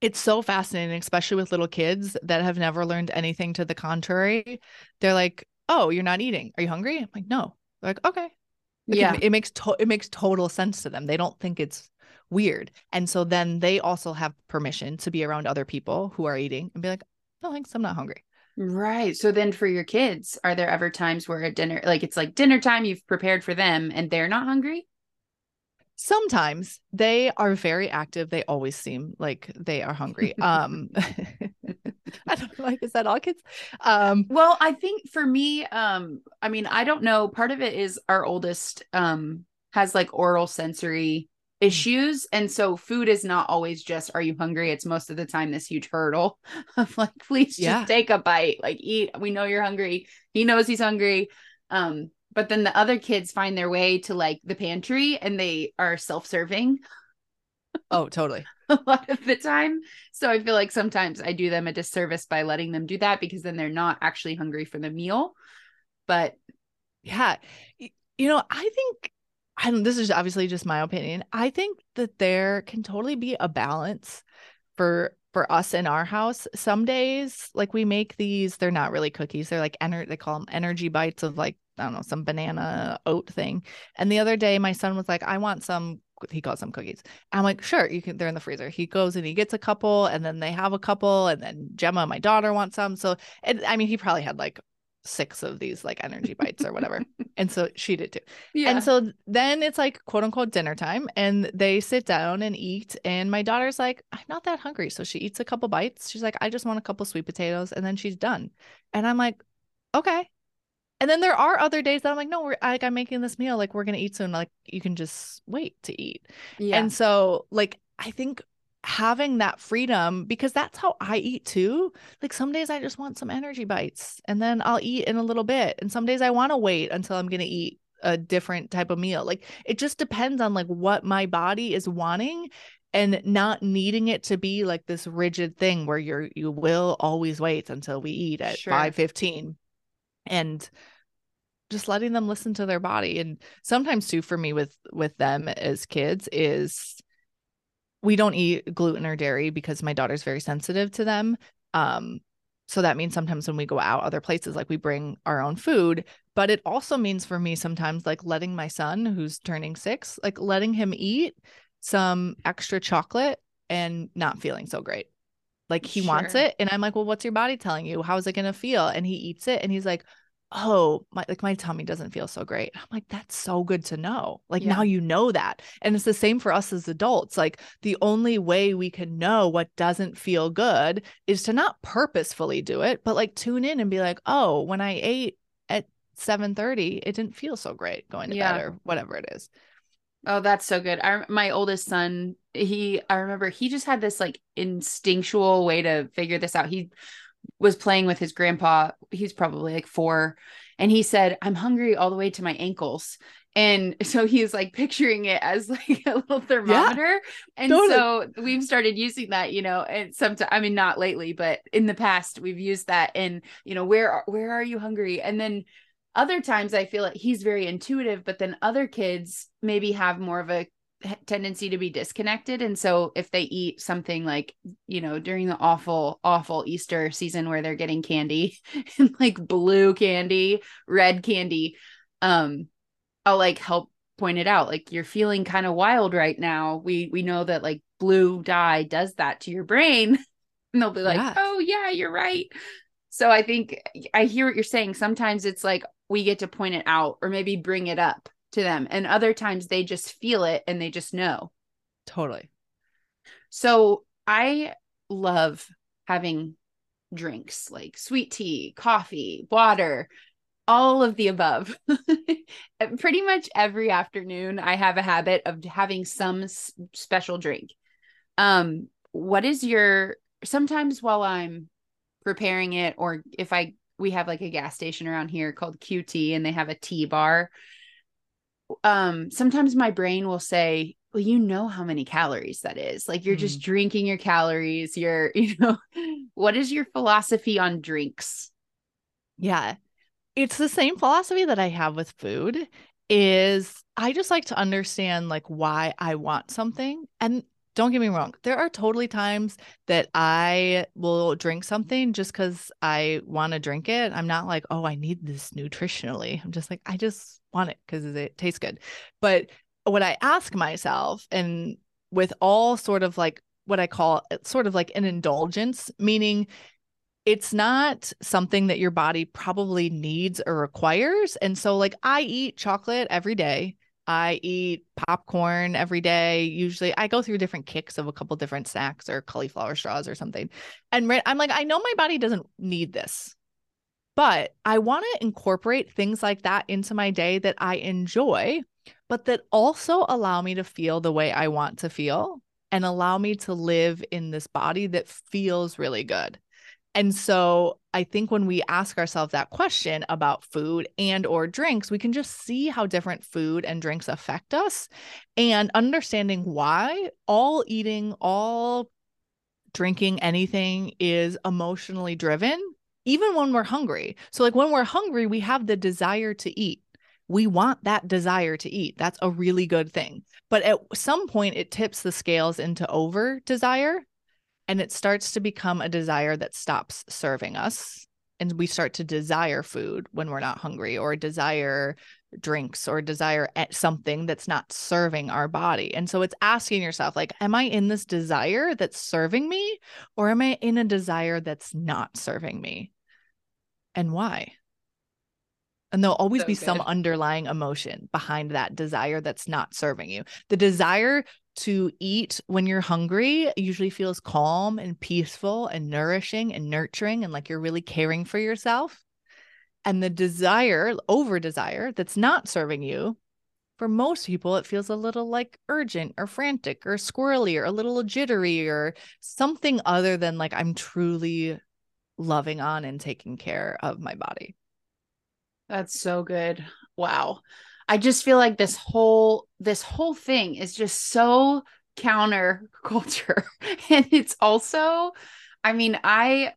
it's so fascinating, especially with little kids that have never learned anything to the contrary. They're like, oh, you're not eating. Are you hungry? I'm like, no. They're like, okay. Like, yeah. It makes total sense to them. They don't think it's weird. And so then they also have permission to be around other people who are eating and be like, no, thanks, I'm not hungry. Right. So then for your kids, are there ever times where at dinner, like it's like dinner time, you've prepared for them and they're not hungry? Sometimes they are very active. They always seem like they are hungry. I don't know, like, is that all kids? Well, I think for me, I mean, I don't know. Part of it is our oldest has like oral sensory issues. And so food is not always just, are you hungry? It's most of the time this huge hurdle of like, please just take a bite, like eat. We know you're hungry. He knows he's hungry. But then the other kids find their way to like the pantry and they are self-serving. Oh, totally. A lot of the time. So I feel like sometimes I do them a disservice by letting them do that because then they're not actually hungry for the meal. But yeah, you know, I think, this is obviously just my opinion. I think that there can totally be a balance for us in our house. Some days, like we make these, they're not really cookies. They're like, they call them energy bites of like, I don't know, some banana oat thing. And the other day, my son was like, I want some, he calls them cookies. I'm like, sure, you can, they're in the freezer. He goes and he gets a couple and then they have a couple and then Gemma, my daughter, wants some. So, I mean, he probably had like 6 of these like energy bites or whatever. And so she did too. Yeah. And so then it's like quote unquote dinner time and they sit down and eat. And my daughter's like, I'm not that hungry. So she eats a couple bites. She's like, I just want a couple sweet potatoes. And then she's done. And I'm like, okay. And then there are other days that I'm like, no, I'm making this meal. Like we're going to eat soon. Like you can just wait to eat. Yeah. And so like, I think having that freedom, because that's how I eat too. Like some days I just want some energy bites and then I'll eat in a little bit. And some days I want to wait until I'm going to eat a different type of meal. Like it just depends on like what my body is wanting and not needing it to be like this rigid thing where you will always wait until we eat at 5:15. And just letting them listen to their body. And sometimes too, for me with them as kids is we don't eat gluten or dairy because my daughter's very sensitive to them. So that means sometimes when we go out other places, like we bring our own food, but it also means for me sometimes like letting my son who's turning 6, like letting him eat some extra chocolate and not feeling so great. Like he wants it. And I'm like, well, what's your body telling you? How's it going to feel? And he eats it. And he's like, oh, my tummy doesn't feel so great. I'm like, that's so good to know. Like now you know that. And it's the same for us as adults. Like the only way we can know what doesn't feel good is to not purposefully do it, but like tune in and be like, oh, when I ate at 7:30, it didn't feel so great going to bed or whatever it is. Oh, that's so good. My oldest son, I remember he just had this like instinctual way to figure this out. He was playing with his grandpa. He's probably like 4. And he said, I'm hungry all the way to my ankles. And so he was like picturing it as like a little thermometer. Yeah, and totally. So we've started using that, you know, and sometimes, I mean, not lately, but in the past we've used that and, you know, where are you hungry? And then other times I feel like he's very intuitive, but then other kids maybe have more of a tendency to be disconnected. And so if they eat something like, you know, during the awful Easter season where they're getting candy and like blue candy, red candy, I'll like help point it out. Like you're feeling kind of wild right now. We know that like blue dye does that to your brain. And they'll be like, oh yeah, you're right. So I think I hear what you're saying. Sometimes it's like we get to point it out or maybe bring it up to them. And other times they just feel it and they just know. Totally. So I love having drinks like sweet tea, coffee, water. all of the above. Pretty much every afternoon, I have a habit of having some special drink. What is your, sometimes while I'm preparing it, or if we have like a gas station around here called QT and they have a tea bar. Sometimes my brain will say, well, you know how many calories that is. Like you're just drinking your calories. What is your philosophy on drinks? Yeah. It's the same philosophy that I have with food. Is I just like to understand like why I want something. And don't get me wrong, there are totally times that I will drink something just because I want to drink it. I'm not like, oh, I need this nutritionally. I'm just like, I just want it because it tastes good. But what I ask myself, and with all sort of like what I call sort of like an indulgence, meaning it's not something that your body probably needs or requires. And so like I eat chocolate every day. I eat popcorn every day. Usually I go through different kicks of a couple different snacks or cauliflower straws or something. And I'm like, I know my body doesn't need this, but I want to incorporate things like that into my day that I enjoy, but that also allow me to feel the way I want to feel and allow me to live in this body that feels really good. And so I think when we ask ourselves that question about food and or drinks, we can just see how different food and drinks affect us, and understanding why all eating, all drinking, anything is emotionally driven, even when we're hungry. So like when we're hungry, we have the desire to eat. We want that desire to eat. That's a really good thing. But at some point it tips the scales into over desire. And it starts to become a desire that stops serving us. And we start to desire food when we're not hungry, or desire drinks, or desire something that's not serving our body. And so it's asking yourself, like, am I in this desire that's serving me, or am I in a desire that's not serving me? And why? And there'll always be some underlying emotion behind that desire that's not serving you. The desire to eat when you're hungry usually feels calm and peaceful and nourishing and nurturing, and like you're really caring for yourself. And the desire, over desire, that's not serving you, for most people, it feels a little like urgent or frantic or squirrely or a little jittery or something other than like I'm truly loving on and taking care of my body. That's so good. Wow. I just feel like this whole thing is just so counterculture. And it's also, I mean, I'm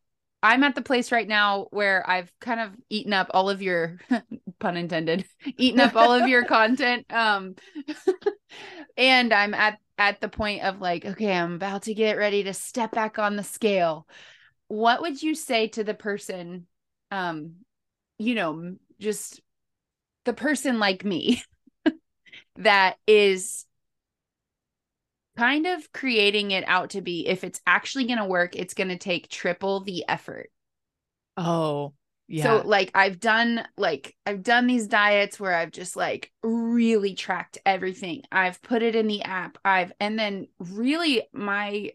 at the place right now where I've kind of eaten up all of your, pun intended, eaten up all of your content. And I'm at the point of like, okay, I'm about to get ready to step back on the scale. What would you say to the person, just the person like me that is kind of creating it out to be, if it's actually going to work, it's going to take triple the effort. Oh, yeah. So like I've done these diets where I've just like really tracked everything. I've put it in the app. And then really my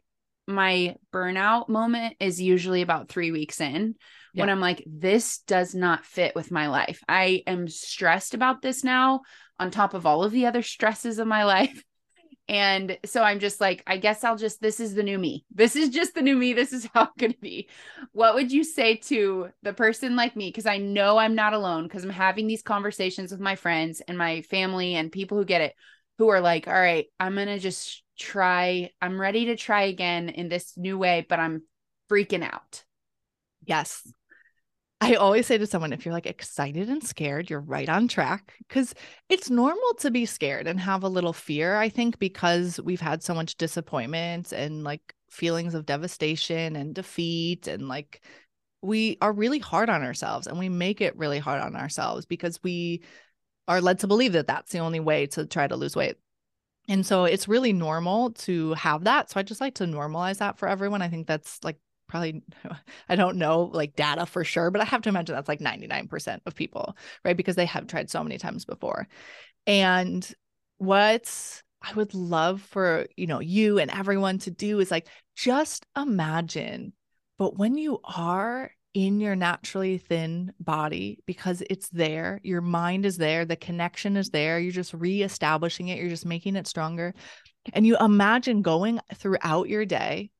burnout moment is usually about 3 weeks in. Yeah. When I'm like, this does not fit with my life. I am stressed about this now on top of all of the other stresses of my life. And so I'm just like, I guess this is the new me. This is just the new me. This is how it's going to be. What would you say to the person like me? Because I know I'm not alone, because I'm having these conversations with my friends and my family and people who get it, who are like, all right, I'm going to just try. I'm ready to try again in this new way, but I'm freaking out. Yes. I always say to someone, if you're like excited and scared, you're right on track, because it's normal to be scared and have a little fear. I think because we've had so much disappointment and like feelings of devastation and defeat, and like we are really hard on ourselves, and we make it really hard on ourselves because we are led to believe that that's the only way to try to lose weight. And so it's really normal to have that. So I just like to normalize that for everyone. I think that's like probably, I don't know, like data for sure, but I have to imagine that's like 99% of people, right? Because they have tried so many times before. And what I would love for, you and everyone to do is like, just imagine, but when you are in your naturally thin body because it's there. Your mind is there. The connection is there. You're just reestablishing it. You're just making it stronger. And you imagine going throughout your day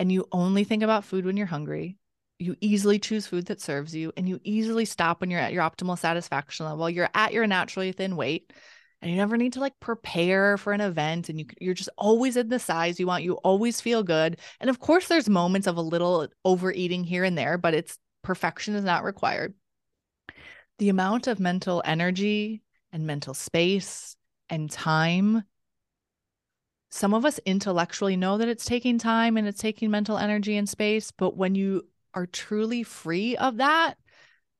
and you only think about food when you're hungry. You easily choose food that serves you, and you easily stop when you're at your optimal satisfaction level. You're at your naturally thin weight, and you never need to like prepare for an event, and you're just always in the size you want. You always feel good. And of course there's moments of a little overeating here and there, but it's perfection is not required. The amount of mental energy and mental space and time, some of us intellectually know that it's taking time and it's taking mental energy and space, but when you are truly free of that,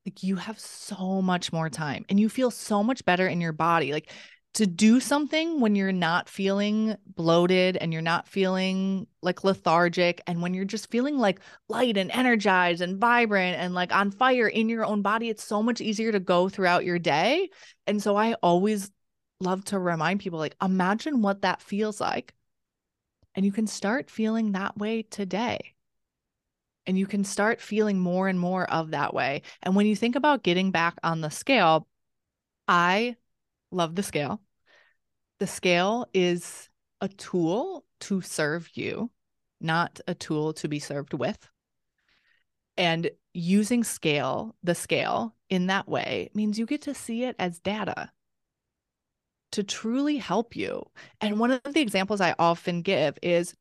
like you have so much more time and you feel so much better in your body. Like to do something when you're not feeling bloated and you're not feeling like lethargic, and when you're just feeling like light and energized and vibrant and like on fire in your own body, it's so much easier to go throughout your day. And so I always love to remind people, like, imagine what that feels like. And you can start feeling that way today. And you can start feeling more and more of that way. And when you think about getting back on the scale, I love the scale. The scale is a tool to serve you, not a tool to be served with. And using the scale in that way means you get to see it as data to truly help you. And one of the examples I often give is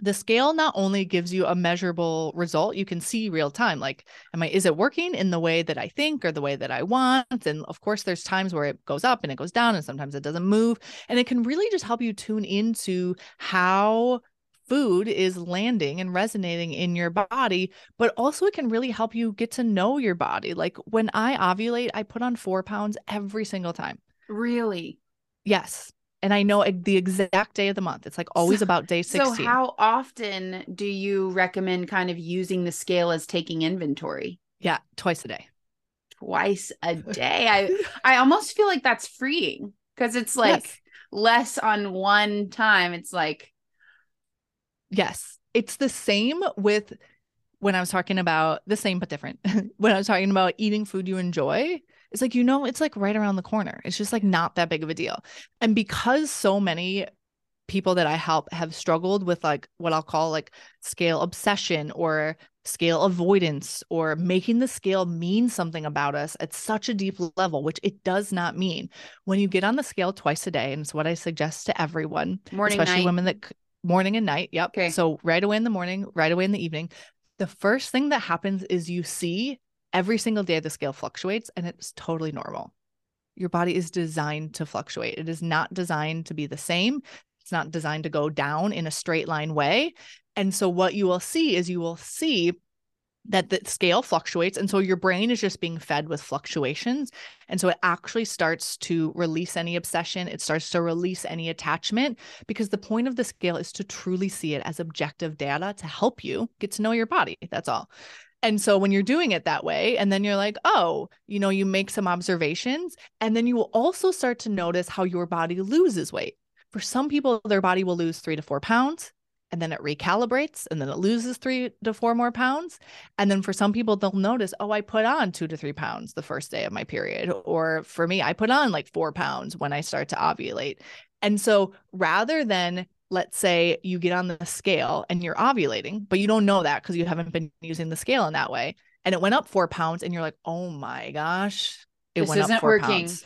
the scale not only gives you a measurable result, you can see real time, like, is it working in the way that I think or the way that I want? And of course, there's times where it goes up and it goes down and sometimes it doesn't move. And it can really just help you tune into how food is landing and resonating in your body, but also it can really help you get to know your body. Like when I ovulate, I put on 4 pounds every single time. Really? Yes. And I know the exact day of the month. It's like always about day 16. So how often do you recommend kind of using the scale as taking inventory? Yeah, twice a day. Twice a day. I almost feel like that's freeing because it's like less on one time. It's like. Yes, it's the same with when I was talking about the same but different. When I was talking about eating food you enjoy. It's like, it's like right around the corner. It's just like not that big of a deal. And because so many people that I help have struggled with like what I'll call like scale obsession or scale avoidance or making the scale mean something about us at such a deep level, which it does not mean. When you get on the scale twice a day, and it's what I suggest to everyone, especially women that morning and night. Yep. Okay. So right away in the morning, right away in the evening, the first thing that happens is you see every single day the scale fluctuates, and it's totally normal. Your body is designed to fluctuate. It is not designed to be the same. It's not designed to go down in a straight line way. And so what you will see is that the scale fluctuates. And so your brain is just being fed with fluctuations. And so it actually starts to release any obsession. It starts to release any attachment, because the point of the scale is to truly see it as objective data to help you get to know your body. That's all. And so when you're doing it that way, and then you're like, oh, you make some observations, and then you will also start to notice how your body loses weight. For some people, their body will lose 3 to 4 pounds, and then it recalibrates, and then it loses 3 to 4 more pounds. And then for some people, they'll notice, oh, I put on 2 to 3 pounds the first day of my period. Or for me, I put on like 4 pounds when I start to ovulate. And so rather than, let's say you get on the scale and you're ovulating, but you don't know that because you haven't been using the scale in that way. And it went up 4 pounds and you're like, oh my gosh, it went up four pounds.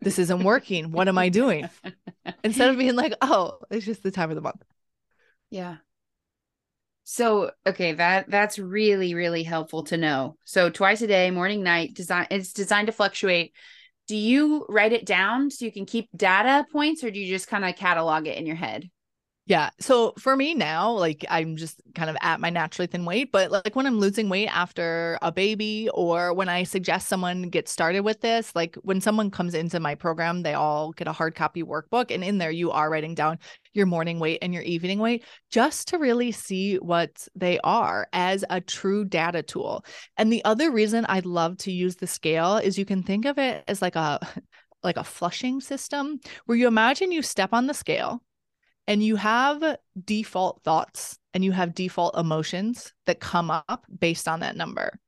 This isn't working. What am I doing? Instead of being like, oh, it's just the time of the month. Yeah. So, okay. That's really, really helpful to know. So twice a day, morning, night, it's designed to fluctuate. Do you write it down so you can keep data points, or do you just kind of catalog it in your head? Yeah. So for me now, like I'm just kind of at my naturally thin weight, but like when I'm losing weight after a baby, or when I suggest someone get started with this, like when someone comes into my program, they all get a hard copy workbook, and in there you are writing down your morning weight and your evening weight just to really see what they are as a true data tool. And the other reason I love to use the scale is you can think of it as like a flushing system, where you imagine you step on the scale. And you have default thoughts and you have default emotions that come up based on that number.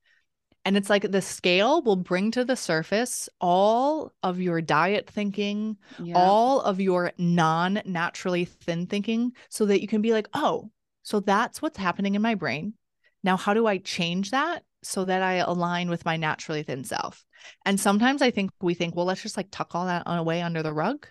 And it's like the scale will bring to the surface all of your diet thinking, all of your non-naturally thin thinking, so that you can be like, oh, so that's what's happening in my brain. Now, how do I change that so that I align with my naturally thin self? And sometimes I think we think, well, let's just like tuck all that away under the rug.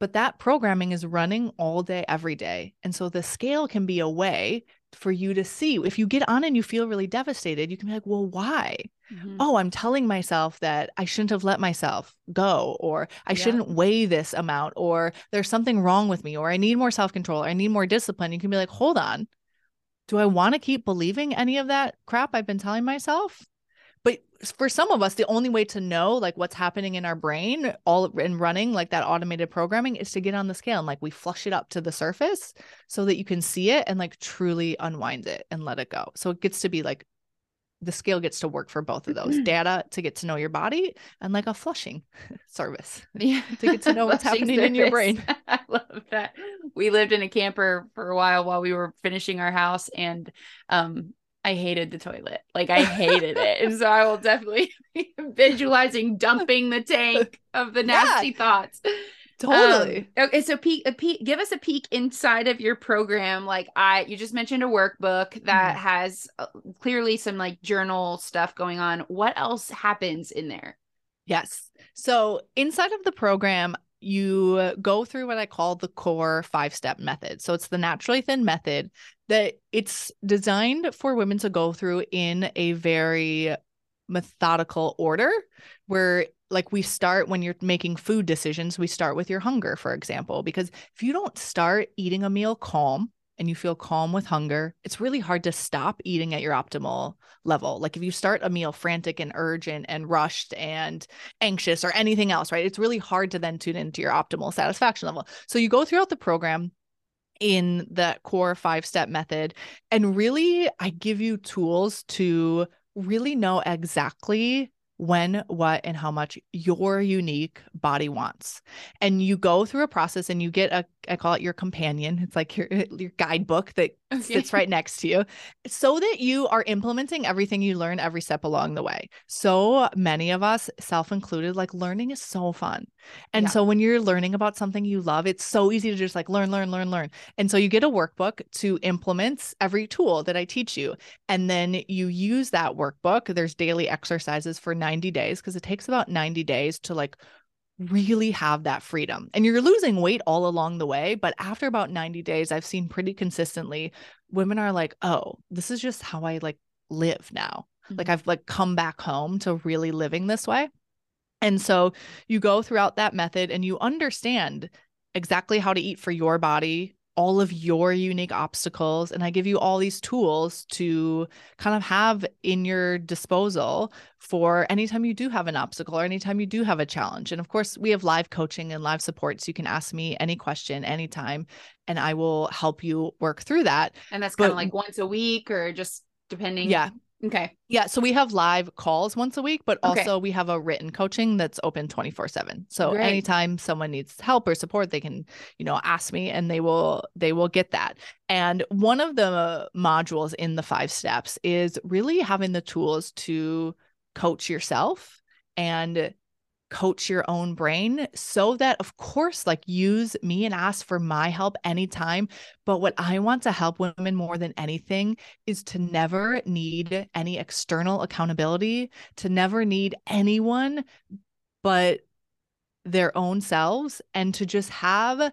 But that programming is running all day, every day. And so the scale can be a way for you to see. If you get on and you feel really devastated, you can be like, well, why? Mm-hmm. Oh, I'm telling myself that I shouldn't have let myself go, or I shouldn't weigh this amount, or there's something wrong with me, or I need more self-control, or I need more discipline. You can be like, hold on. Do I want to keep believing any of that crap I've been telling myself? But for some of us, the only way to know like what's happening in our brain all and running like that automated programming is to get on the scale and like we flush it up to the surface so that you can see it and like truly unwind it and let it go. So it gets to be like the scale gets to work for both of those data to get to know your body and like a flushing service to get to know what's happening in your brain. I love that. We lived in a camper for a while we were finishing our house, and, I hated the toilet. Like I hated it. And so I will definitely be visualizing dumping the tank of the nasty thoughts. Totally. Okay. So give us a peek inside of your program. Like you just mentioned a workbook that has clearly some like journal stuff going on. What else happens in there? Yes. So inside of the program, you go through what I call the core 5-step method. So it's the naturally thin method that it's designed for women to go through in a very methodical order, where like we start when you're making food decisions, we start with your hunger, for example, because if you don't start eating a meal calm and you feel calm with hunger, it's really hard to stop eating at your optimal level. Like if you start a meal frantic and urgent and rushed and anxious or anything else, right? It's really hard to then tune into your optimal satisfaction level. So you go throughout the program in that core 5-step method. And really, I give you tools to really know exactly when, what, and how much your unique body wants. And you go through a process and you get I call it your companion. It's like your guidebook that sits right next to you, so that you are implementing everything you learn every step along the way. So many of us, self included, like learning is so fun. And so when you're learning about something you love, it's so easy to just like learn. And so you get a workbook to implement every tool that I teach you. And then you use that workbook. There's daily exercises for 90 days, because it takes about 90 days to like really have that freedom. And you're losing weight all along the way. But after about 90 days, I've seen pretty consistently, women are like, oh, this is just how I like live now. Mm-hmm. Like I've like come back home to really living this way. And so you go throughout that method and you understand exactly how to eat for your body, all of your unique obstacles. And I give you all these tools to kind of have in your disposal for anytime you do have an obstacle or anytime you do have a challenge. And of course, we have live coaching and live support. So you can ask me any question anytime, and I will help you work through that. And that's kind of like once a week or just depending. Yeah. Okay. Yeah. So we have live calls once a week, but also we have a written coaching that's open 24/7. So anytime someone needs help or support, they can, you know, ask me and they will get that. And one of the modules in the 5 steps is really having the tools to coach yourself and coach your own brain, so that of course, like use me and ask for my help anytime. But what I want to help women more than anything is to never need any external accountability, to never need anyone but their own selves, and to just have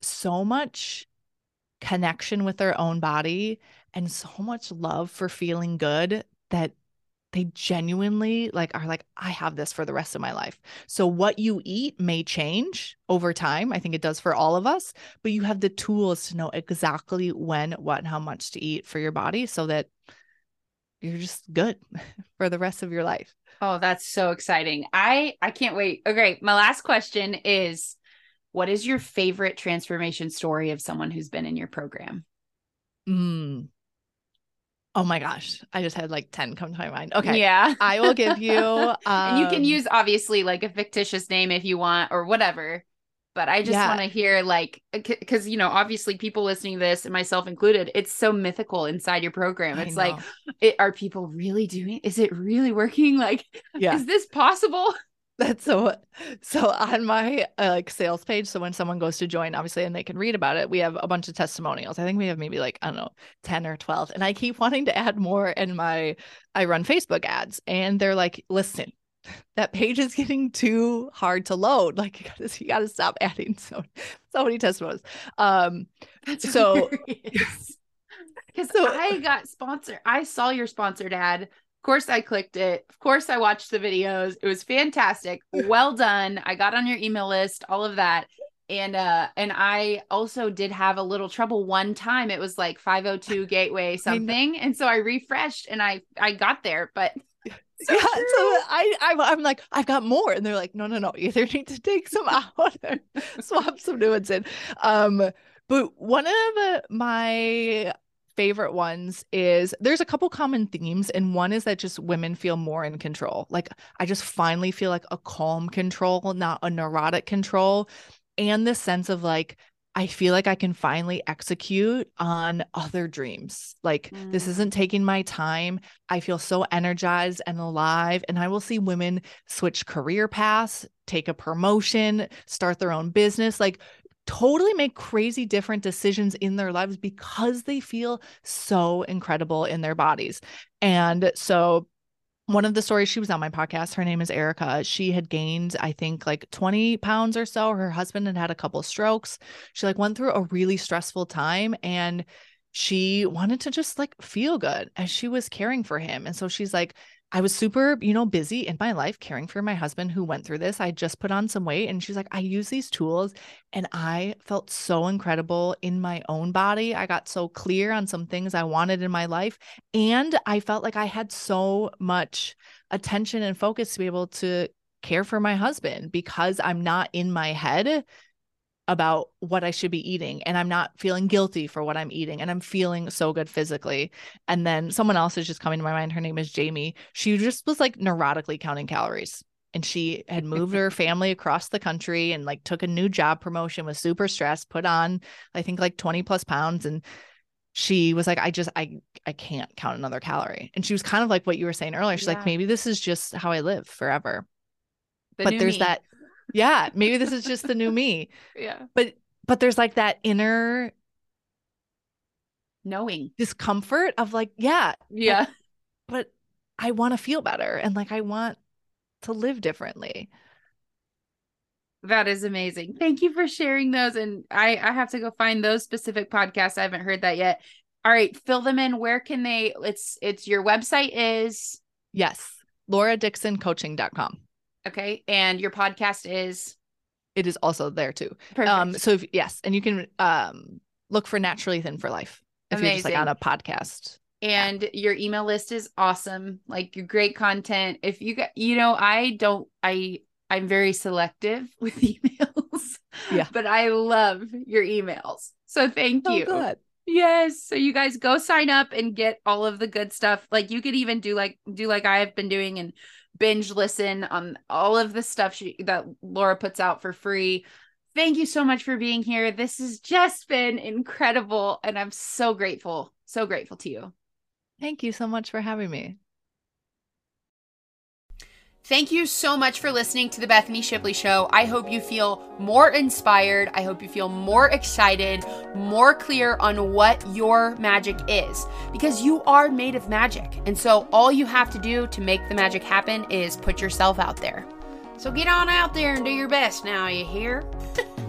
so much connection with their own body and so much love for feeling good that they genuinely like are like, I have this for the rest of my life. So what you eat may change over time. I think it does for all of us, but you have the tools to know exactly when, what, and how much to eat for your body, so that you're just good for the rest of your life. Oh, that's so exciting. I can't wait. Okay. My last question is, what is your favorite transformation story of someone who's been in your program? Oh my gosh. I just had like 10 come to my mind. Okay. Yeah. I will give you, and you can use obviously like a fictitious name if you want or whatever. But I just want to hear, like, because, you know, obviously people listening to this, and myself included, it's so mythical inside your program. It's like, are people really doing, is it really working? Like, is this possible? That's so on my like sales page. So when someone goes to join, obviously, and they can read about it, we have a bunch of testimonials. I think we have maybe like, I don't know, 10 or 12. And I keep wanting to add more in I run Facebook ads, and they're like, listen, that page is getting too hard to load. Like you gotta stop adding so many testimonies. That's so because I saw your sponsored ad. Of course I clicked it. Of course I watched the videos. It was fantastic. Well done. I got on your email list, all of that. And I also did have a little trouble one time. It was like 502 gateway something. And so I refreshed and I got there, but I'm like, I've got more. And they're like, no, you either need to take some out or swap some new ones in. But one of my favorite ones is, there's a couple common themes. And one is that just women feel more in control. Like, I just finally feel like a calm control, not a neurotic control. And the sense of like, I feel like I can finally execute on other dreams. Like this isn't taking my time. I feel so energized and alive. And I will see women switch career paths, take a promotion, start their own business, like totally make crazy different decisions in their lives because they feel so incredible in their bodies. And so one of the stories, she was on my podcast, her name is Erica. She had gained, I think, like 20 pounds or so. Her husband had had a couple strokes. She like went through a really stressful time, and she wanted to just like feel good as she was caring for him. And so she's like, I was super, busy in my life caring for my husband who went through this. I just put on some weight, and she's like, I use these tools and I felt so incredible in my own body. I got so clear on some things I wanted in my life. And I felt like I had so much attention and focus to be able to care for my husband because I'm not in my head about what I should be eating, and I'm not feeling guilty for what I'm eating, and I'm feeling so good physically. And then someone else is just coming to my mind. Her name is Jamie. She just was like neurotically counting calories, and she had moved her family across the country and like took a new job promotion, was super stressed, put on, I think like 20 plus pounds. And she was like, I can't count another calorie. And she was kind of like what you were saying earlier. She's like, maybe this is just how I live forever. But there's that. Yeah. Maybe this is just the new me. Yeah. But there's like that inner knowing discomfort of like, yeah. But I want to feel better. And like, I want to live differently. That is amazing. Thank you for sharing those. And I have to go find those specific podcasts. I haven't heard that yet. All right. Fill them in. Where can they, it's your website is? Yes. lauradixoncoaching.com. Okay. And your podcast is? It is also there too. Perfect. And you can look for Naturally Thin for Life if you're just like on a podcast. And your email list is awesome. Like, your great content. If you got, I'm very selective with emails, but I love your emails. So thank you. Good. Yes. So you guys go sign up and get all of the good stuff. Like, you could even do like I have been doing and binge listen on all of the stuff that Laura puts out for free. Thank you so much for being here. This has just been incredible. And I'm so grateful to you. Thank you so much for having me. Thank you so much for listening to The Bethany Shipley Show. I hope you feel more inspired. I hope you feel more excited, more clear on what your magic is, because you are made of magic. And so all you have to do to make the magic happen is put yourself out there. So get on out there and do your best now, you hear?